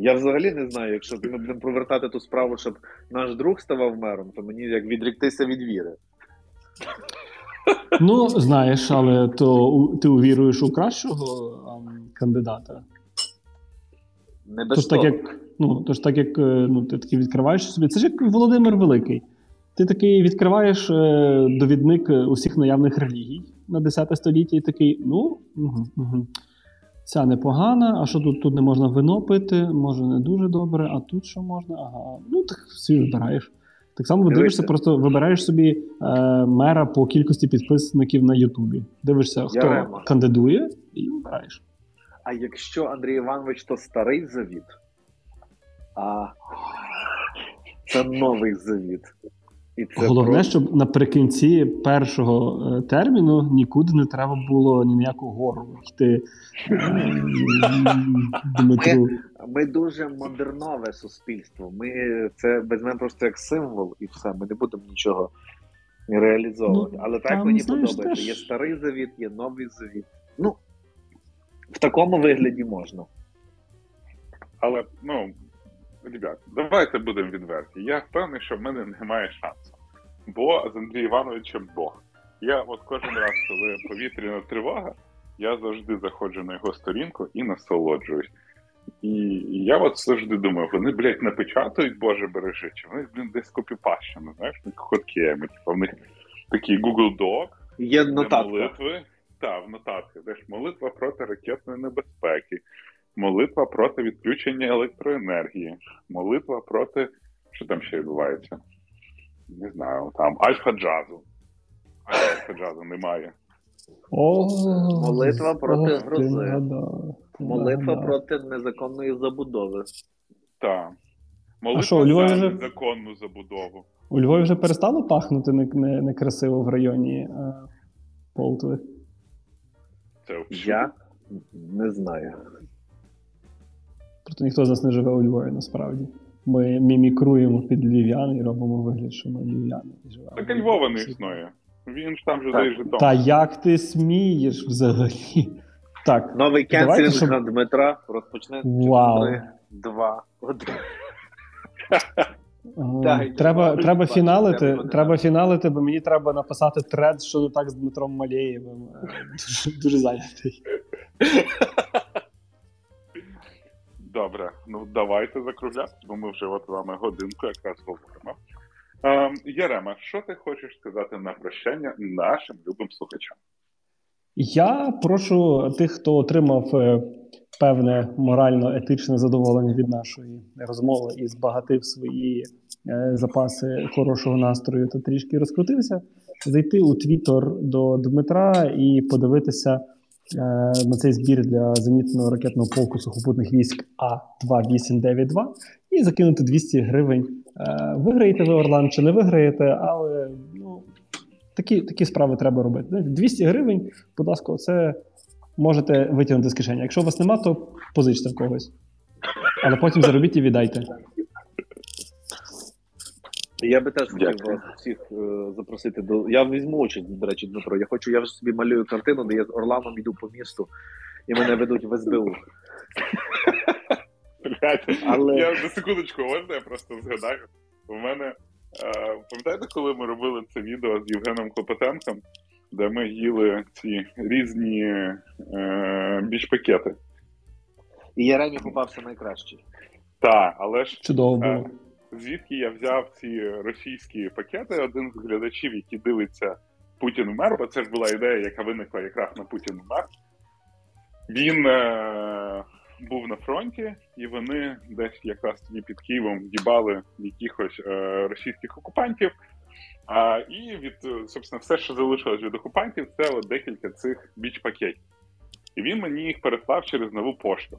Я взагалі не знаю, якщо ми будемо провертати ту справу, щоб наш друг ставав мером, то мені як відріктися від віри. Ну, знаєш, але то ти увіруєш у кращого а, кандидата. Не без того. Тож, ну, тож так, як ну, ти таки відкриваєш собі. Це ж як Володимир Великий. Ти такий відкриваєш е, довідник усіх наявних релігій на десяте століття і такий, ну, угу, угу. Ця непогана, а що тут, тут не можна вино пити, може не дуже добре, а тут що можна, ага, ну так всі вибираєш. Так само дивишся, просто вибираєш собі е, мера по кількості підписників на Ютубі. Дивишся, хто Ярема кандидує, і вибираєш. А якщо Андрій Іванович, то старий завіт, а це новий завіт. І це головне, про... щоб наприкінці першого терміну нікуди не треба було ні на яку гору йти. Дмитру. Ми, ми дуже модернове суспільство. Ми це візьмемо просто як символ і все. Ми не будемо нічого реалізовувати. Ну, але так мені подобається. Теж... Є старий завіт, є новий завіт. Ну, в такому вигляді можна. Але, ну... Ребят, давайте будемо відверті. Я впевнений, що в мене немає шансу. Бо з Андрієм Івановичем Бог. Я от кожен раз, коли повітряна тривога, я завжди заходжу на його сторінку і насолоджуюсь. І я от завжди думаю, вони, блядь, напечатують, Боже бережи, чи вони, блін, десь копіпащено, знаєш, ходкіями. Типа в них такий Google Doc, є молитви. Та, в нотатки. Де ж молитва проти ракетної небезпеки. Молитва проти відключення електроенергії. Молитва проти... Що там ще відбувається? Не знаю, там альфа-джазу. Альфа-джазу немає. О, молитва проти о, грози. Да, да. Молитва да, да. проти незаконної забудови. Так. Молитва що, за вже... незаконну забудову. У Львові вже перестало пахнути некрасиво в районі е, Полтви? Це я не знаю. Проте ніхто з нас не живе у Львові, насправді. Ми мімікруємо під львів'ян і робимо вигляд, що ми львів'яни. Так Львова не існує. Він ж там же заїжджає. Та як ти смієш взагалі? Так, новий кенселінг щоб... на Дмитра розпочне чотири, два, один. Так, треба, треба, фіналити, треба фіналити, бо мені треба написати тред, що так з Дмитром Малєєвим. Дуже, дуже зайнятий. Добре, ну давайте закруглятися, бо ми вже от з вами годинку якраз говоримо. Ем, Ярема, що ти хочеш сказати на прощання нашим любим слухачам? Я прошу тих, хто отримав певне морально-етичне задоволення від нашої розмови і збагатив свої запаси хорошого настрою та трішки розкрутився, зайти у Твіттер до Дмитра і подивитися на цей збір для зенітного ракетного полку сухопутних військ А дві тисячі вісімсот дев'яносто два і закинути двісті гривень. Виграєте ви, Орлан, чи не виграєте, але ну, такі, такі справи треба робити. двісті гривень, будь ласка, це можете витягнути з кишені. Якщо у вас нема, то позичте в когось. Але потім заробіть і віддайте. Я би теж хотів вас всіх е, запросити до. Я візьму участь, до речі, Дмитро. Я хочу, я вже собі малюю картину, де я з Орланом йду по місту, і мене ведуть в СБУ. Але... Я за секундочку, можна я просто згадаю. У мене, е, пам'ятаєте, коли ми робили це відео з Євгеном Клопотенком, де ми їли ці різні е, біч-пакети? І Яремі попався найкращий. Так, але ж... Чудово було. Е, Звідки я взяв ці російські пакети? Один з глядачів, який дивиться «Путін вмер», бо це ж була ідея, яка виникла якраз на «Путін вмер». Він е- був на фронті, і вони десь якраз тоді під Києвом дібали якихось е- російських окупантів. А, і від, собственно, все, що залишилось від окупантів, це от декілька цих біч-пакетів. І він мені їх переслав через нову пошту.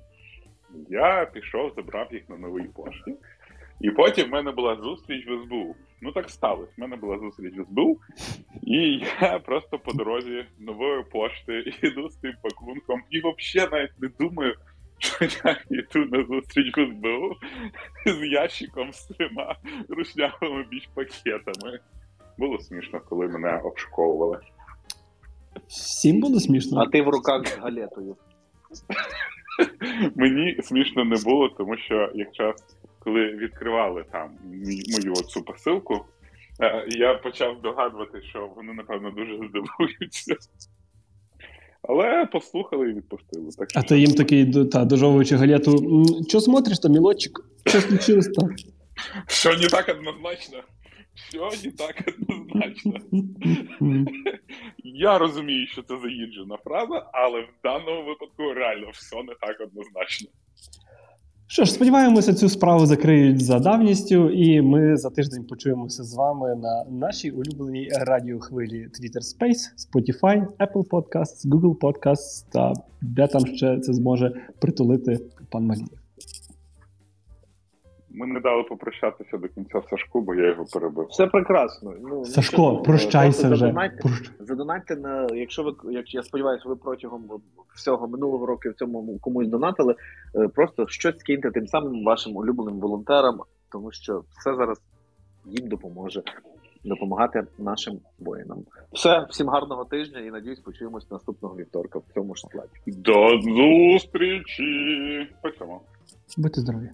Я пішов, забрав їх на новій пошті. І потім в мене була зустріч в СБУ. Ну так сталося, в мене була зустріч в СБУ, і я просто по дорозі нової пошти йду з тим пакунком, і взагалі навіть не думаю, що я йду на зустріч в СБУ з ящиком з трьома рушнявими біч-пакетами. Було смішно, коли мене обшуковували. Всім було смішно. А ти в руках з галетою. Мені смішно не було, тому що якраз коли відкривали там мою цю посилку, я почав догадувати, що вони, напевно, дуже здивуються. Але послухали і відпустили. Так, а ти їм такий, та, дожовуючи галету, «Чо смотриш там, мілочик? Що случилось-то?» Що не так однозначно? Що не так однозначно? Я розумію, що це заїжджена фраза, але в даному випадку реально все не так однозначно. Що ж, сподіваємося, цю справу закриють за давністю, і ми за тиждень почуємося з вами на нашій улюбленій радіохвилі Twitter Space, Spotify, Apple Podcasts, Google Podcasts та де там ще це зможе притулити пан Малєєв. Ми не дали попрощатися до кінця Сашку, бо я його перебив. Все прекрасно. Ну, Сашко, ну, прощайся вже. Задонайте, задонайте на, якщо ви, як я сподіваюся, ви протягом всього минулого року в цьому комусь донатили, просто щось скиньте тим самим вашим улюбленим волонтерам, тому що все зараз їм допоможе допомагати нашим воїнам. Все, всім гарного тижня і надіюсь, почуємось наступного вівторка в цьому ж складі. До зустрічі. Почнемо. Будьте здорові.